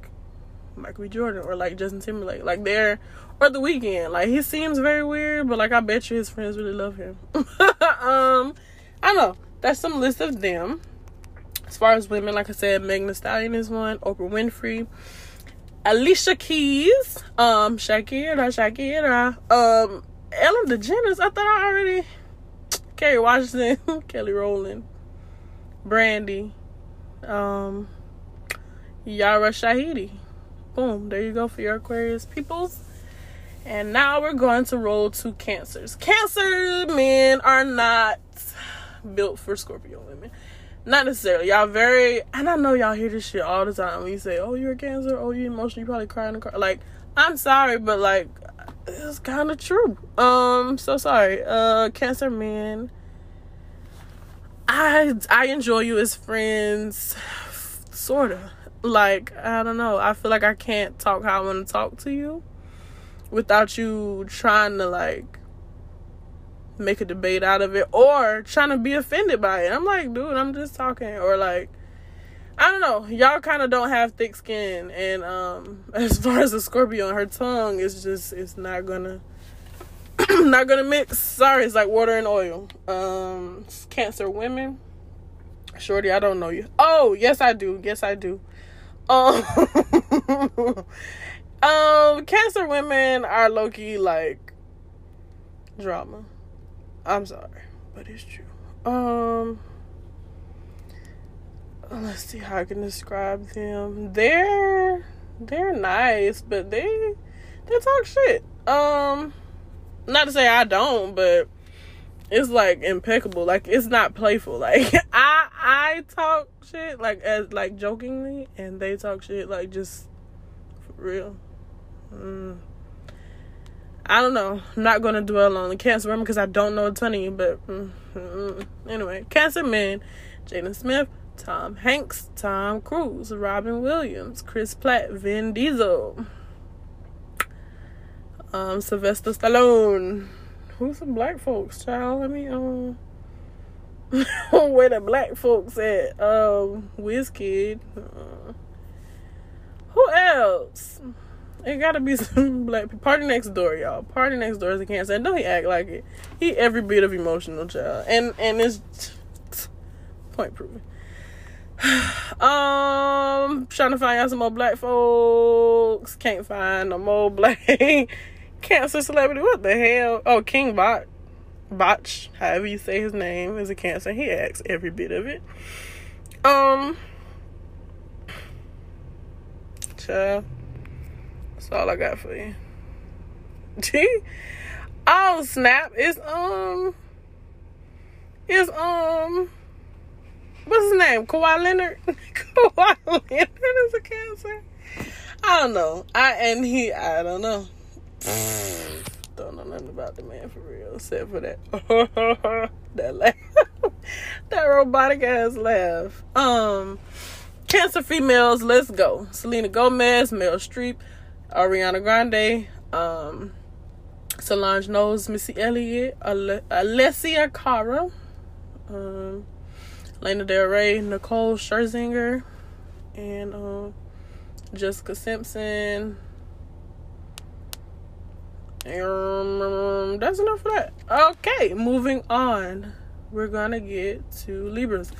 Michael B. Jordan or, like, Justin Timberlake. Like, they're... Or The Weeknd. Like, he seems very weird, but, like, I bet you his friends really love him. um, I don't know. That's some list of them. As far as women, like I said, Megan Thee Stallion is one. Oprah Winfrey. Alicia Keys. Um, Shakira, Shakira. Um, Ellen DeGeneres. I thought I already... Kerry Washington. Kelly Rowland. Brandy, um, Yara Shahidi. Boom, there you go for your Aquarius peoples. And now we're going to roll to Cancers. Cancer men are not built for Scorpio women. Not necessarily. Y'all very, and I know y'all hear this shit all the time when you say, oh, you're a Cancer, oh, you're emotional, you probably cry in the car. Like, I'm sorry, but like, it's kind of true. Um, so sorry. Uh, Cancer men. I, I enjoy you as friends, sort of. Like, I don't know. I feel like I can't talk how I want to talk to you without you trying to, like, make a debate out of it or trying to be offended by it. I'm like, dude, I'm just talking. Or, like, I don't know. Y'all kind of don't have thick skin. And um, as far as the Scorpio and her tongue, it's just, it's not going to. Not gonna mix. Sorry, it's like water and oil. Um, Cancer women. Shorty, I don't know you. Oh, yes, I do. Yes, I do. Um, um Cancer women are low-key like drama. I'm sorry, but it's true. Um, let's see how I can describe them. They're they're nice, but they they talk shit. Um. Not to say I don't, but it's, like, impeccable. Like, it's not playful. Like, I I talk shit, like, as like jokingly, and they talk shit, like, just for real. Mm. I don't know. I'm not going to dwell on the Cancer women because I don't know a ton of you, but mm-hmm. Anyway. Cancer men, Jaden Smith, Tom Hanks, Tom Cruise, Robin Williams, Chris Platt, Vin Diesel. Um, Sylvester Stallone. Who's some black folks, child? Let me, um... where the black folks at? Um, Wizkid. Uh, who else? It gotta be some black people. Party Next Door, y'all. Party Next Door is a Cancer. Don't he act like it. He every bit of emotional, child. And, and it's... Point proven. Um, trying to find out some more black folks. Can't find no more black Cancer celebrity. What the hell? Oh, King Bach. Botch, however you say his name, is a Cancer. He acts every bit of it. Um, child. That's all I got for you. Oh, snap. It's, um... It's, um... What's his name? Kawhi Leonard? Kawhi Leonard is a cancer? I don't know. I and he... I don't know. Don't know nothing about the man for real. Except for that... that laugh. That robotic ass laugh. Um... Cancer females, let's go. Selena Gomez, Meryl Streep, Ariana Grande, um, Solange Knowles, Missy Elliott, Ale- Alessia Cara, um, Lana Del Rey, Nicole Scherzinger, and um, Jessica Simpson. Um, that's enough for that. Okay, moving on. We're gonna get to Libras.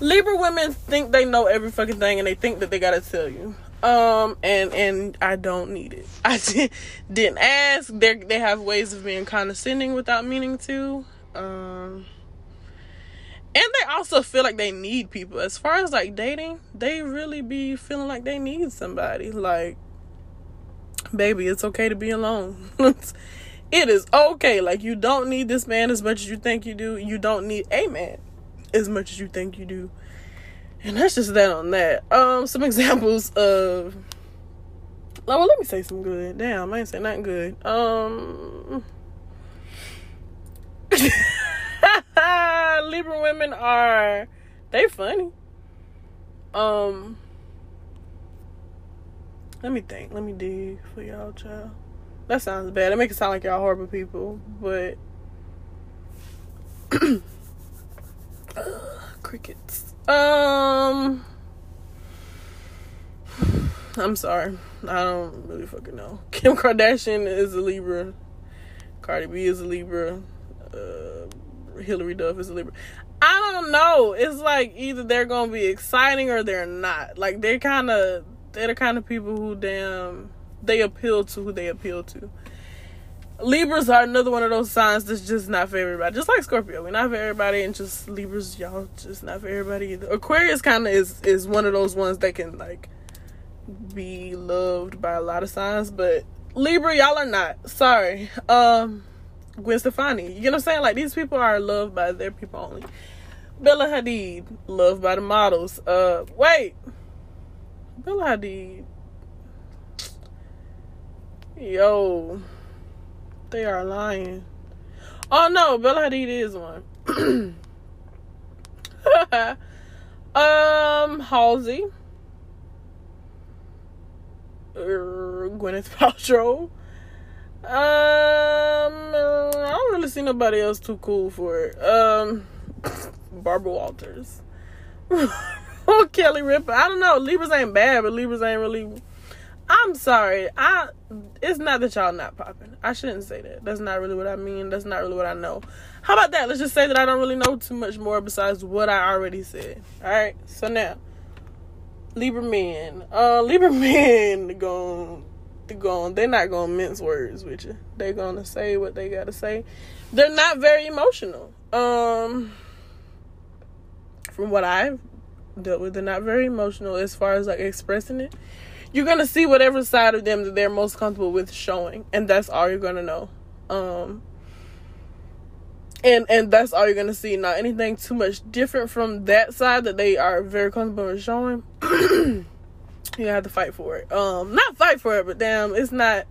Libra women think they know every fucking thing, and they think that they gotta tell you. Um, and, and I don't need it. I did, didn't ask. They're, they have ways of being condescending without meaning to. Um, and they also feel like they need people. As far as, like, dating, they really be feeling like they need somebody. Like, baby, it's okay to be alone. It is okay. Like, you don't need this man as much as you think you do. You don't need a man as much as you think you do. And that's just that on that. Um, some examples of... Oh, well, let me say some good. Damn, I ain't say nothing good. Um... Libra women are... They funny. Um... Let me think. Let me dig for y'all, child. That sounds bad. It makes it sound like y'all horrible people, but... Uh, crickets. Um, I'm sorry. I don't really fucking know. Kim Kardashian is a Libra. Cardi B is a Libra. Uh, Hillary Duff is a Libra. I don't know. It's like either they're gonna be exciting or they're not. Like they're kind of they're the kind of people who damn they appeal to who they appeal to. Libras are another one of those signs that's just not for everybody. Just like Scorpio, we're not for everybody, and just Libras, y'all, just not for everybody either. Aquarius kind of is, is one of those ones that can, like, be loved by a lot of signs, but Libra, y'all are not. Sorry. Um, Gwen Stefani, you know what I'm saying? Like, these people are loved by their people only. Bella Hadid, loved by the models. Uh, wait. Bella Hadid. Yo. They are lying. Oh no, Bella Hadid is one. um, Halsey, uh, Gwyneth Paltrow. Um, I don't really see nobody else too cool for it. Um, Barbara Walters, oh Kelly Ripa. I don't know. Libras ain't bad, but Libras ain't really. I'm sorry. I it's not that y'all not popping. I shouldn't say that. That's not really what I mean. That's not really what I know. How about that? Let's just say that I don't really know too much more besides what I already said. All right. So now, Libra men. Uh, Libra men gone. They're gone. They're not gonna mince words with you. They're gonna say what they gotta say. They're not very emotional. Um, from what I've dealt with, they're not very emotional as far as like expressing it. You're going to see whatever side of them that they're most comfortable with showing. And that's all you're going to know. Um, and and that's all you're going to see. Not anything too much different from that side that they are very comfortable with showing. You have to fight for it. Um, not fight for it, but damn, it's not...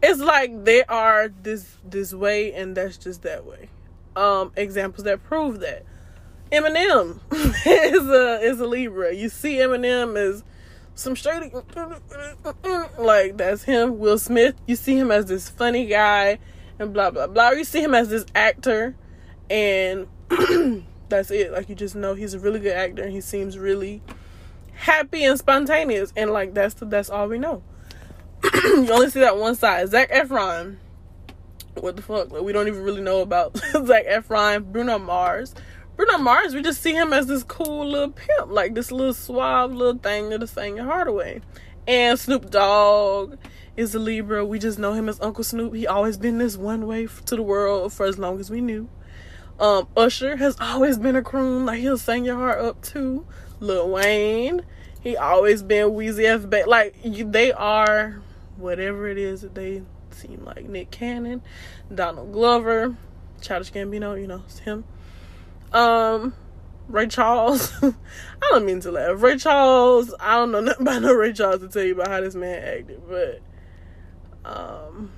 It's like they are this this way and that's just that way. Um, examples that prove that. Eminem is a, is a Libra. You see Eminem as... Some straight, like, that's him. Will Smith, you see him as this funny guy and blah, blah, blah. You see him as this actor and that's it. Like, you just know he's a really good actor and he seems really happy and spontaneous. And, like, that's the, that's all we know. You only see that one side. Zac Efron. What the fuck? Like, we don't even really know about Zac Efron. Bruno Mars. Bruno Mars, we just see him as this cool little pimp, like this little suave little thing that'll sing your heart away. And Snoop Dogg is a Libra. We just know him as Uncle Snoop. He always been this one way to the world for as long as we knew. Um, Usher has always been a croon. Like, he'll sing your heart up too. Lil Wayne He always been Weezy F Baby. Like, you, they are whatever it is that they seem like. Nick Cannon, Donald Glover, Childish Gambino, you know, it's him. Um, Ray Charles. I don't mean to laugh. Ray Charles, I don't know nothing about no Ray Charles to tell you about how this man acted, but um,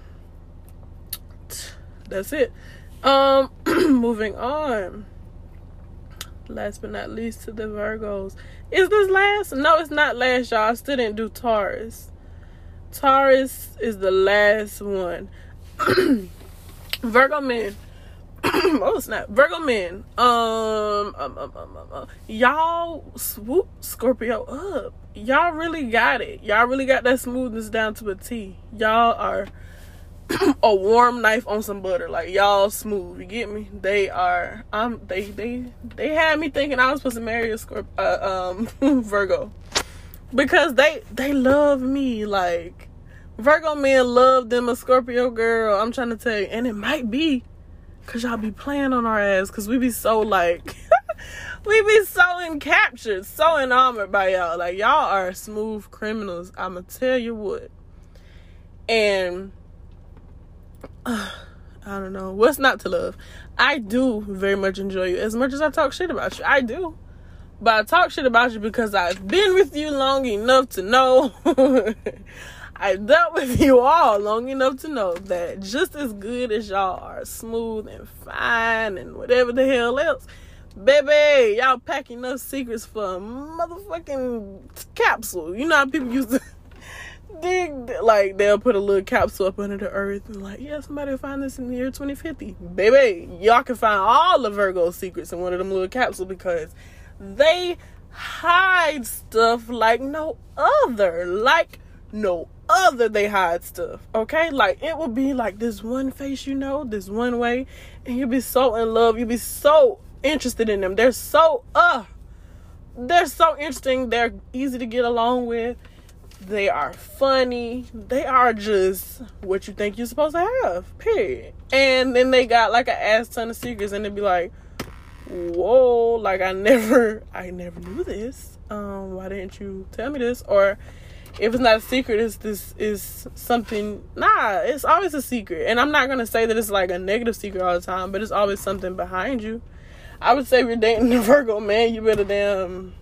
that's it. Um, moving on. Last but not least, to the Virgos. Is this last? No, it's not last, y'all. I still didn't do Taurus. Taurus is the last one. Virgo men. Oh snap. Virgo men. Um, um, um, um, um, y'all swoop Scorpio up. Y'all really got it. Y'all really got that smoothness down to a T. Y'all are a warm knife on some butter. Like, y'all smooth. You get me? They are. Um, they they they had me thinking I was supposed to marry a Scorp- uh, um Virgo, because they they love me. Like, Virgo men love them a Scorpio girl. I'm trying to tell you, and it might be cause y'all be playing on our ass. Cause we be so like we be so encaptured, so enamored by y'all. Like, y'all are smooth criminals. I'ma tell you what. And I don't know what's not to love. I do very much enjoy you as much as I talk shit about you. I do, but I talk shit about you because I've been with you long enough to know I've dealt with you all long enough to know that just as good as y'all are smooth and fine and whatever the hell else, baby, y'all pack enough secrets for a motherfucking capsule. You know how people used to dig, like, they'll put a little capsule up under the earth and like, yeah, somebody will find this in the year twenty fifty. Baby, y'all can find all the Virgo secrets in one of them little capsules, because they hide stuff like no other. Like no other, they hide stuff, okay? Like, it will be like this one face, you know, this one way, and you'll be so in love, you'll be so interested in them. They're so uh they're so interesting, they're easy to get along with. They are funny. They are just what you think you're supposed to have, period. And then they got like an ass ton of secrets, and they'd be like, whoa, like, I never, I never knew this. Um, why didn't you tell me this? Or if it's not a secret, it's this is something, nah, it's always a secret. And I'm not going to say that it's like a negative secret all the time, but it's always something behind you. I would say if you're dating a Virgo man, you better damn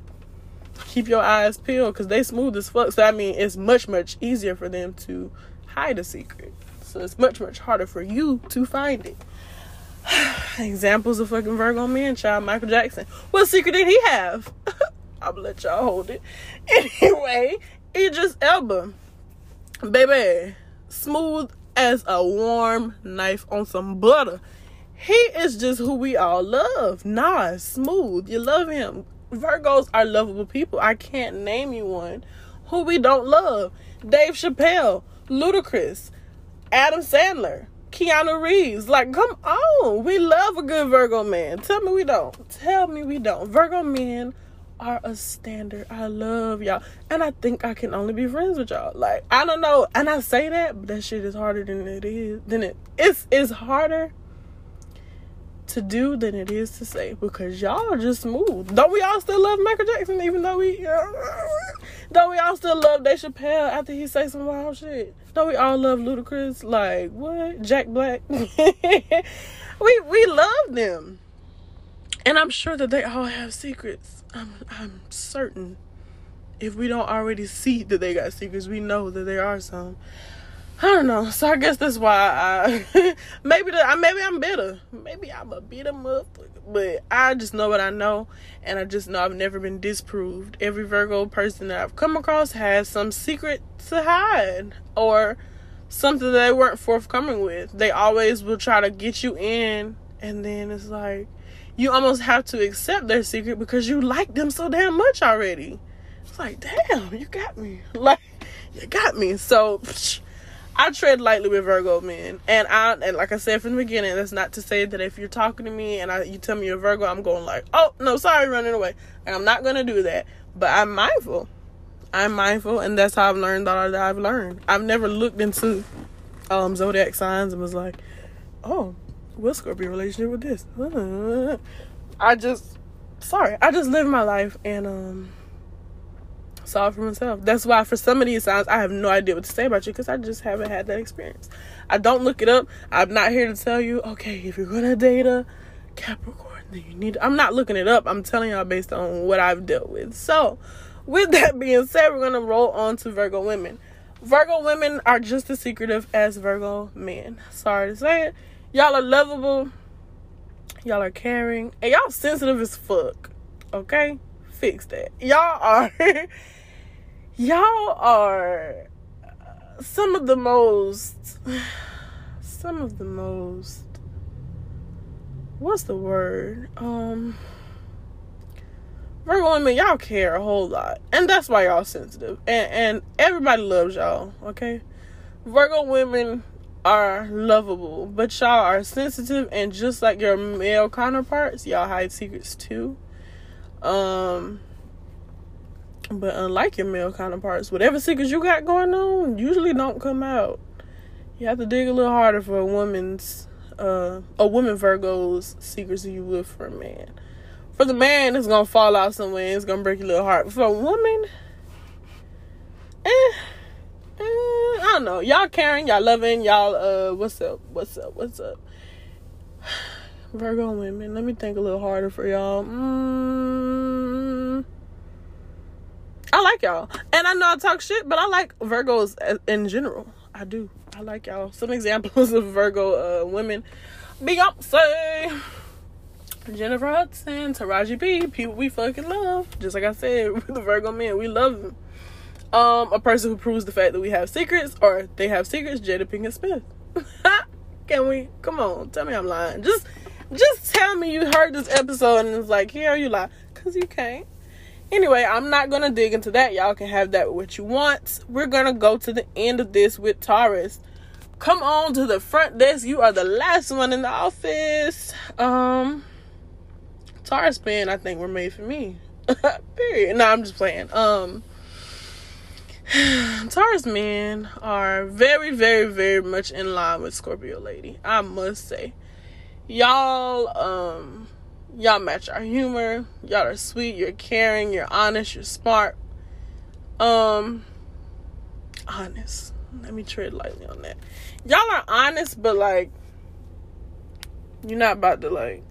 keep your eyes peeled, because they smooth as fuck. So I mean, it's much much easier for them to hide a secret, so it's much much harder for you to find it. Examples of fucking Virgo men, child. Michael Jackson, what secret did he have? I'll let y'all hold it. Anyway, Idris Elba, baby, smooth as a warm knife on some butter. He is just who we all love. Nah, smooth, you love him. Virgos are lovable people. I can't name you one who we don't love. Dave Chappelle, Ludacris, Adam Sandler, Keanu Reeves. Like, come on. We love a good Virgo man. Tell me we don't. Tell me we don't. Virgo men are a standard. I love y'all. And I think I can only be friends with y'all. Like, I don't know. And I say that, but that shit is harder than it is. Than it, it's, it's harder to do than it is to say, because y'all are just smooth. Don't we all still love Michael Jackson, even though we uh, don't we all still love Dave Chappelle after he say some wild shit? Don't we all love Ludacris? Like, what? Jack Black? we we love them, and I'm sure that they all have secrets. I'm I'm certain, if we don't already see that they got secrets, we know that there are some. I don't know. So I guess that's why I maybe the, maybe I'm bitter. Maybe I'm a bitter motherfucker. But I just know what I know, and I just know I've never been disproved. Every Virgo person that I've come across has some secret to hide, or something that they weren't forthcoming with. They always will try to get you in, and then it's like you almost have to accept their secret because you like them so damn much already. It's like, damn, you got me. Like, you got me. So psh, I tread lightly with Virgo men, and I and like I said from the beginning, that's not to say that if you're talking to me and I, you tell me you're Virgo, I'm going like, oh no, sorry, running away. And I'm not gonna do that, but I'm mindful. I'm mindful, and that's how I've learned all that I've learned. I've never looked into um, zodiac signs and was like, oh, what's gonna be a relationship with this? I just, sorry, I just live my life, and um, saw it for myself. That's why for some of these songs, I have no idea what to say about you, because I just haven't had that experience. I don't look it up. I'm not here to tell you, okay, if you're going to date a Capricorn, then you need to. I'm not looking it up. I'm telling y'all based on what I've dealt with. So, with that being said, we're going to roll on to Virgo women. Virgo women are just as secretive as Virgo men. Sorry to say it. Y'all are lovable. Y'all are caring. And y'all sensitive as fuck. Okay? Fix that. Y'all are... y'all are... Some of the most... Some of the most... What's the word? Um... Virgo women, y'all care a whole lot. And that's why y'all sensitive. And, and everybody loves y'all, okay? Virgo women are lovable, but y'all are sensitive, and just like your male counterparts, y'all hide secrets too. Um, but unlike your male counterparts, whatever secrets you got going on usually don't come out. You have to dig a little harder for a woman's, uh, a woman Virgo's secrets than you would for a man. For the man, it's going to fall out somewhere and it's going to break your little heart. But for a woman, eh, eh, I don't know. Y'all caring, y'all loving, y'all, uh, what's up, what's up, what's up? Virgo women, let me think a little harder for y'all. Mm, I like y'all. And I know I talk shit, but I like Virgos in general. I do. I like y'all. Some examples of Virgo uh, women. Beyonce. Jennifer Hudson, Taraji P, people we fucking love. Just like I said, with the Virgo men, we love them. Um, a person who proves the fact that we have secrets, or they have secrets, Jada Pinkett Smith. Can we? Come on, tell me I'm lying. Just, just tell me you heard this episode and it's like, here you lie, cause you can't. Anyway, I'm not gonna dig into that. Y'all can have that with what you want. We're gonna go to the end of this with Taurus. Come on to the front desk. You are the last one in the office. Um. Taurus men, I think, were made for me. Period. No, I'm just playing. Um, Taurus men are very, very, very much in line with Scorpio lady. I must say, y'all, um, y'all match our humor. Y'all are sweet. You're caring. You're honest. You're smart. Um, honest. Let me tread lightly on that. Y'all are honest, but like, you're not about to like.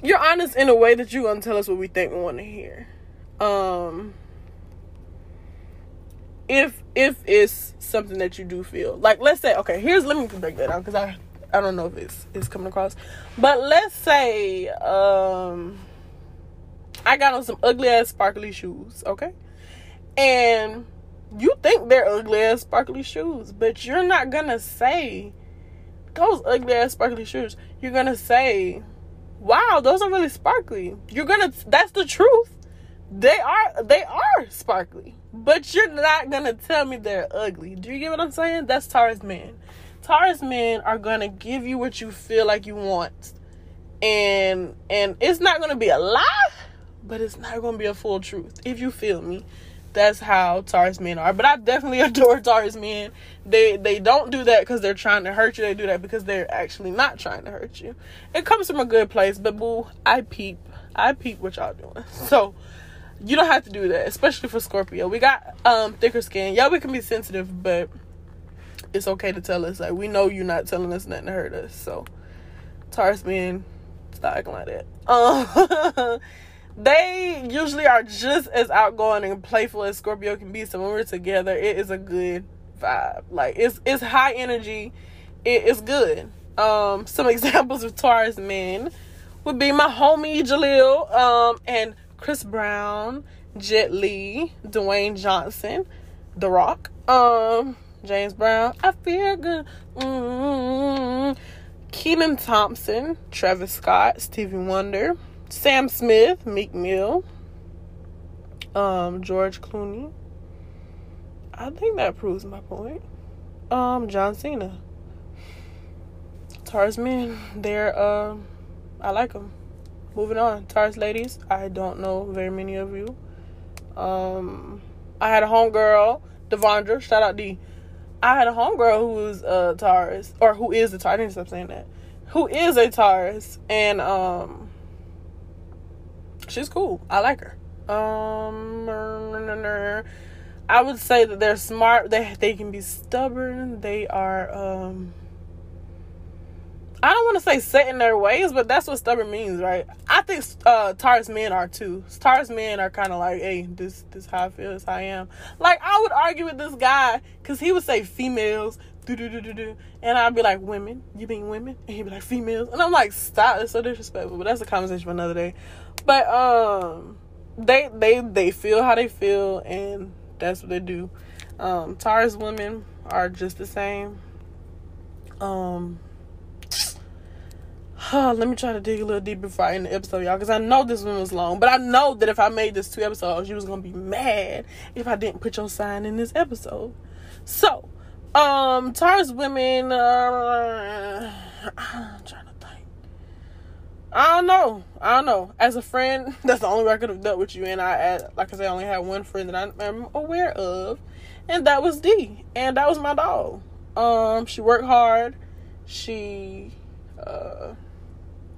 You're honest in a way that you're going to tell us what we think we want to hear. Um, if if it's something that you do feel. Like, let's say, okay, here's, let me break that down because I, I don't know if it's, it's coming across. But let's say um, I got on some ugly-ass sparkly shoes, okay? And you think they're ugly-ass sparkly shoes, but you're not going to say, those ugly-ass sparkly shoes, you're going to say... wow, those are really sparkly. You're gonna, that's the truth. They are, they are sparkly. But you're not gonna tell me they're ugly. Do you get what I'm saying? That's Taurus men. Taurus men are gonna give you what you feel like you want. And, and it's not gonna be a lie, but it's not gonna be a full truth. If you feel me, that's how Taurus men are. But I definitely adore Taurus men. They they don't do that because they're trying to hurt you. They do that because they're actually not trying to hurt you. It comes from a good place, but boo, I peep. I peep what y'all doing. So you don't have to do that, especially for Scorpio. We got um thicker skin. Yeah, we can be sensitive, but it's okay to tell us. Like, we know you're not telling us nothing to hurt us. So Taurus men, stop acting like that. Um They usually are just as outgoing and playful as Scorpio can be. So when we're together, it is a good vibe. Like, it's it's high energy. It is good. Um, some examples of Taurus men would be my homie Jaleel, um, and Chris Brown, Jet Li, Dwayne Johnson, The Rock, um, James Brown, I feel good, mm-hmm. Kenan Thompson, Travis Scott, Stevie Wonder, Sam Smith, Meek Mill, um, George Clooney. I think that proves my point. Um, John Cena. Taurus men, they're, uh, I like them. Moving on. Taurus ladies, I don't know very many of you. Um, I had a homegirl, Devondra, shout out D. I had a homegirl who was a Taurus, or who is a Taurus, I didn't stop saying that. Who is a Taurus, and, um, she's cool. I like her. Um, are, I would say that they're smart. They they can be stubborn. They are, um, I don't want to say set in their ways, but that's what stubborn means, right? I think uh, Taurus men are too. Taurus men are kind of like, hey, this this how I feel, this how I am. Like, I would argue with this guy because he would say females, do-do-do-do-do, and I'd be like, women? You mean women? And he'd be like, females? And I'm like, stop, it's so disrespectful. But that's a conversation for another day. But um, they they they feel how they feel, and that's what they do. Um, Taurus women are just the same. Um, huh, let me try to dig a little deep before I end the episode, y'all, because I know this one was long. But I know that if I made this two episodes, you was going to be mad if I didn't put your sign in this episode. So, um, Taurus women, uh, I'm trying to think. I don't know. I don't know. As a friend, that's the only way I could have dealt with you. And I, like I said, I only had one friend that I am aware of, and that was D. And that was my dog. Um, she worked hard. She uh,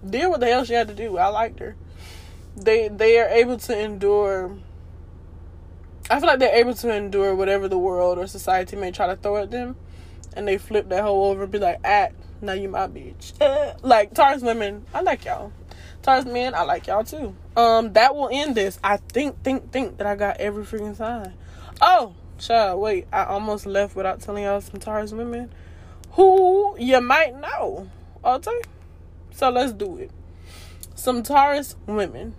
did what the hell she had to do. I liked her. They they are able to endure. I feel like they're able to endure whatever the world or society may try to throw at them, and they flip that hoe over and be like, "Act. Now you my bitch." Like, Taurus women, I like y'all. Taurus men, I like y'all too. Um, that will end this. I think, think, think that I got every freaking sign. Oh, child, wait. I almost left without telling y'all some Taurus women who you might know. Okay? So let's do it. Some Taurus women.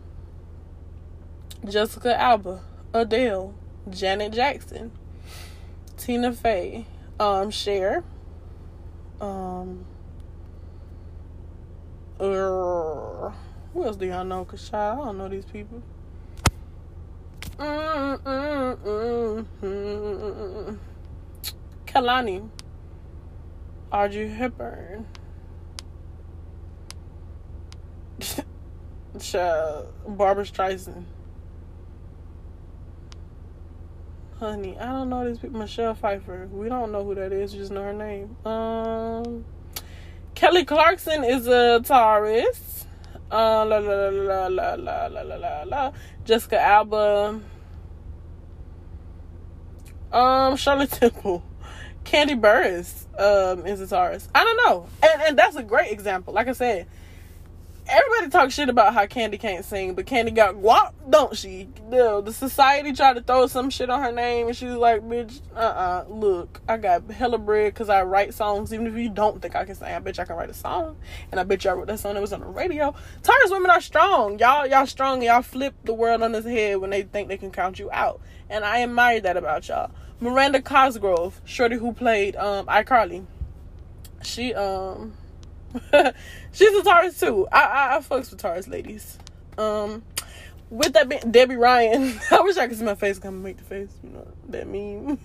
Jessica Alba, Adele, Janet Jackson, Tina Fey, um, Cher, um, Uh, who else do y'all know? Cause child, I don't know these people. Mm, mm, mm, mm. Kalani, Audrey Hepburn, child, Barbara Streisand. Honey, I don't know these people. Michelle Pfeiffer. We don't know who that is. We just know her name. Um. Kelly Clarkson is a Taurus. Uh, la, la, la, la, la, la, la, la, la. Jessica Alba. Um, Shirley Temple. Candy Burris um, is a Taurus. I don't know. And, and that's a great example. Like I said, everybody talks shit about how Candy can't sing, but Candy got guap, don't she? The, the society tried to throw some shit on her name, and she was like, bitch, uh-uh, look, I got hella bread because I write songs, even if you don't think I can sing, I bet you I can write a song, and I bet you I wrote that song that was on the radio. Taurus women are strong. Y'all, y'all strong, and y'all flip the world on its head when they think they can count you out, and I admire that about y'all. Miranda Cosgrove, shorty who played um, iCarly, she, um... she's a Taurus too. I, I I fucks with Taurus ladies. Um, with that being Debbie Ryan, I wish I could see my face. Come make the face, you know that meme.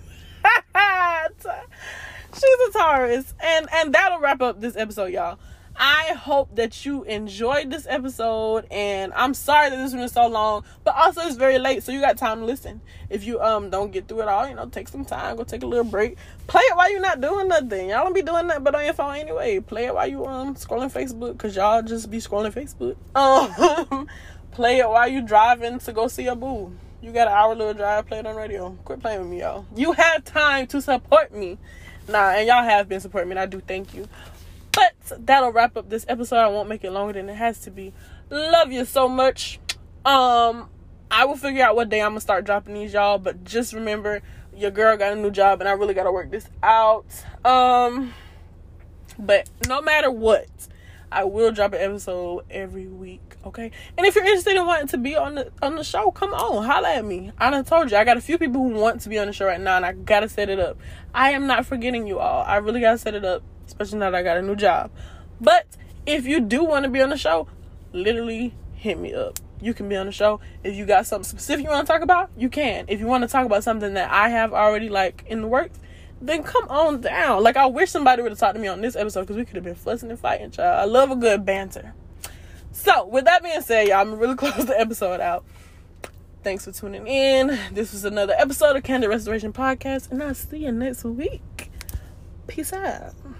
She's a Taurus, and and that'll wrap up this episode, y'all. I hope that you enjoyed this episode, and I'm sorry that this one is so long, but also it's very late, so you got time to listen. If you um don't get through it all, you know, take some time, go take a little break. Play it while you're not doing nothing. Y'all don't be doing nothing but on your phone anyway. Play it while you um scrolling Facebook, because y'all just be scrolling Facebook. Um, play it while you driving to go see your boo. You got an hour little drive, play it on radio. Quit playing with me, y'all. You have time to support me. Nah, and y'all have been supporting me, and I do thank you. But that'll wrap up this episode. I won't make it longer than it has to be. Love you so much. Um, I will figure out what day I'm going to start dropping these, y'all. But just remember, your girl got a new job, and I really got to work this out. Um, but no matter what, I will drop an episode every week, okay? And if you're interested in wanting to be on the on the show, come on, holla at me. I done told you, I got a few people who want to be on the show right now, and I got to set it up. I am not forgetting you all. I really got to set it up. Especially now that I got a new job. But if you do want to be on the show, literally hit me up. You can be on the show. If you got something specific you want to talk about, you can. If you want to talk about something that I have already, like, in the works, then come on down. Like, I wish somebody would have talked to me on this episode because we could have been fussing and fighting, child. I love a good banter. So, with that being said, y'all, I'm going to really close the episode out. Thanks for tuning in. This was another episode of Candy Restoration Podcast, and I'll see you next week. Peace out.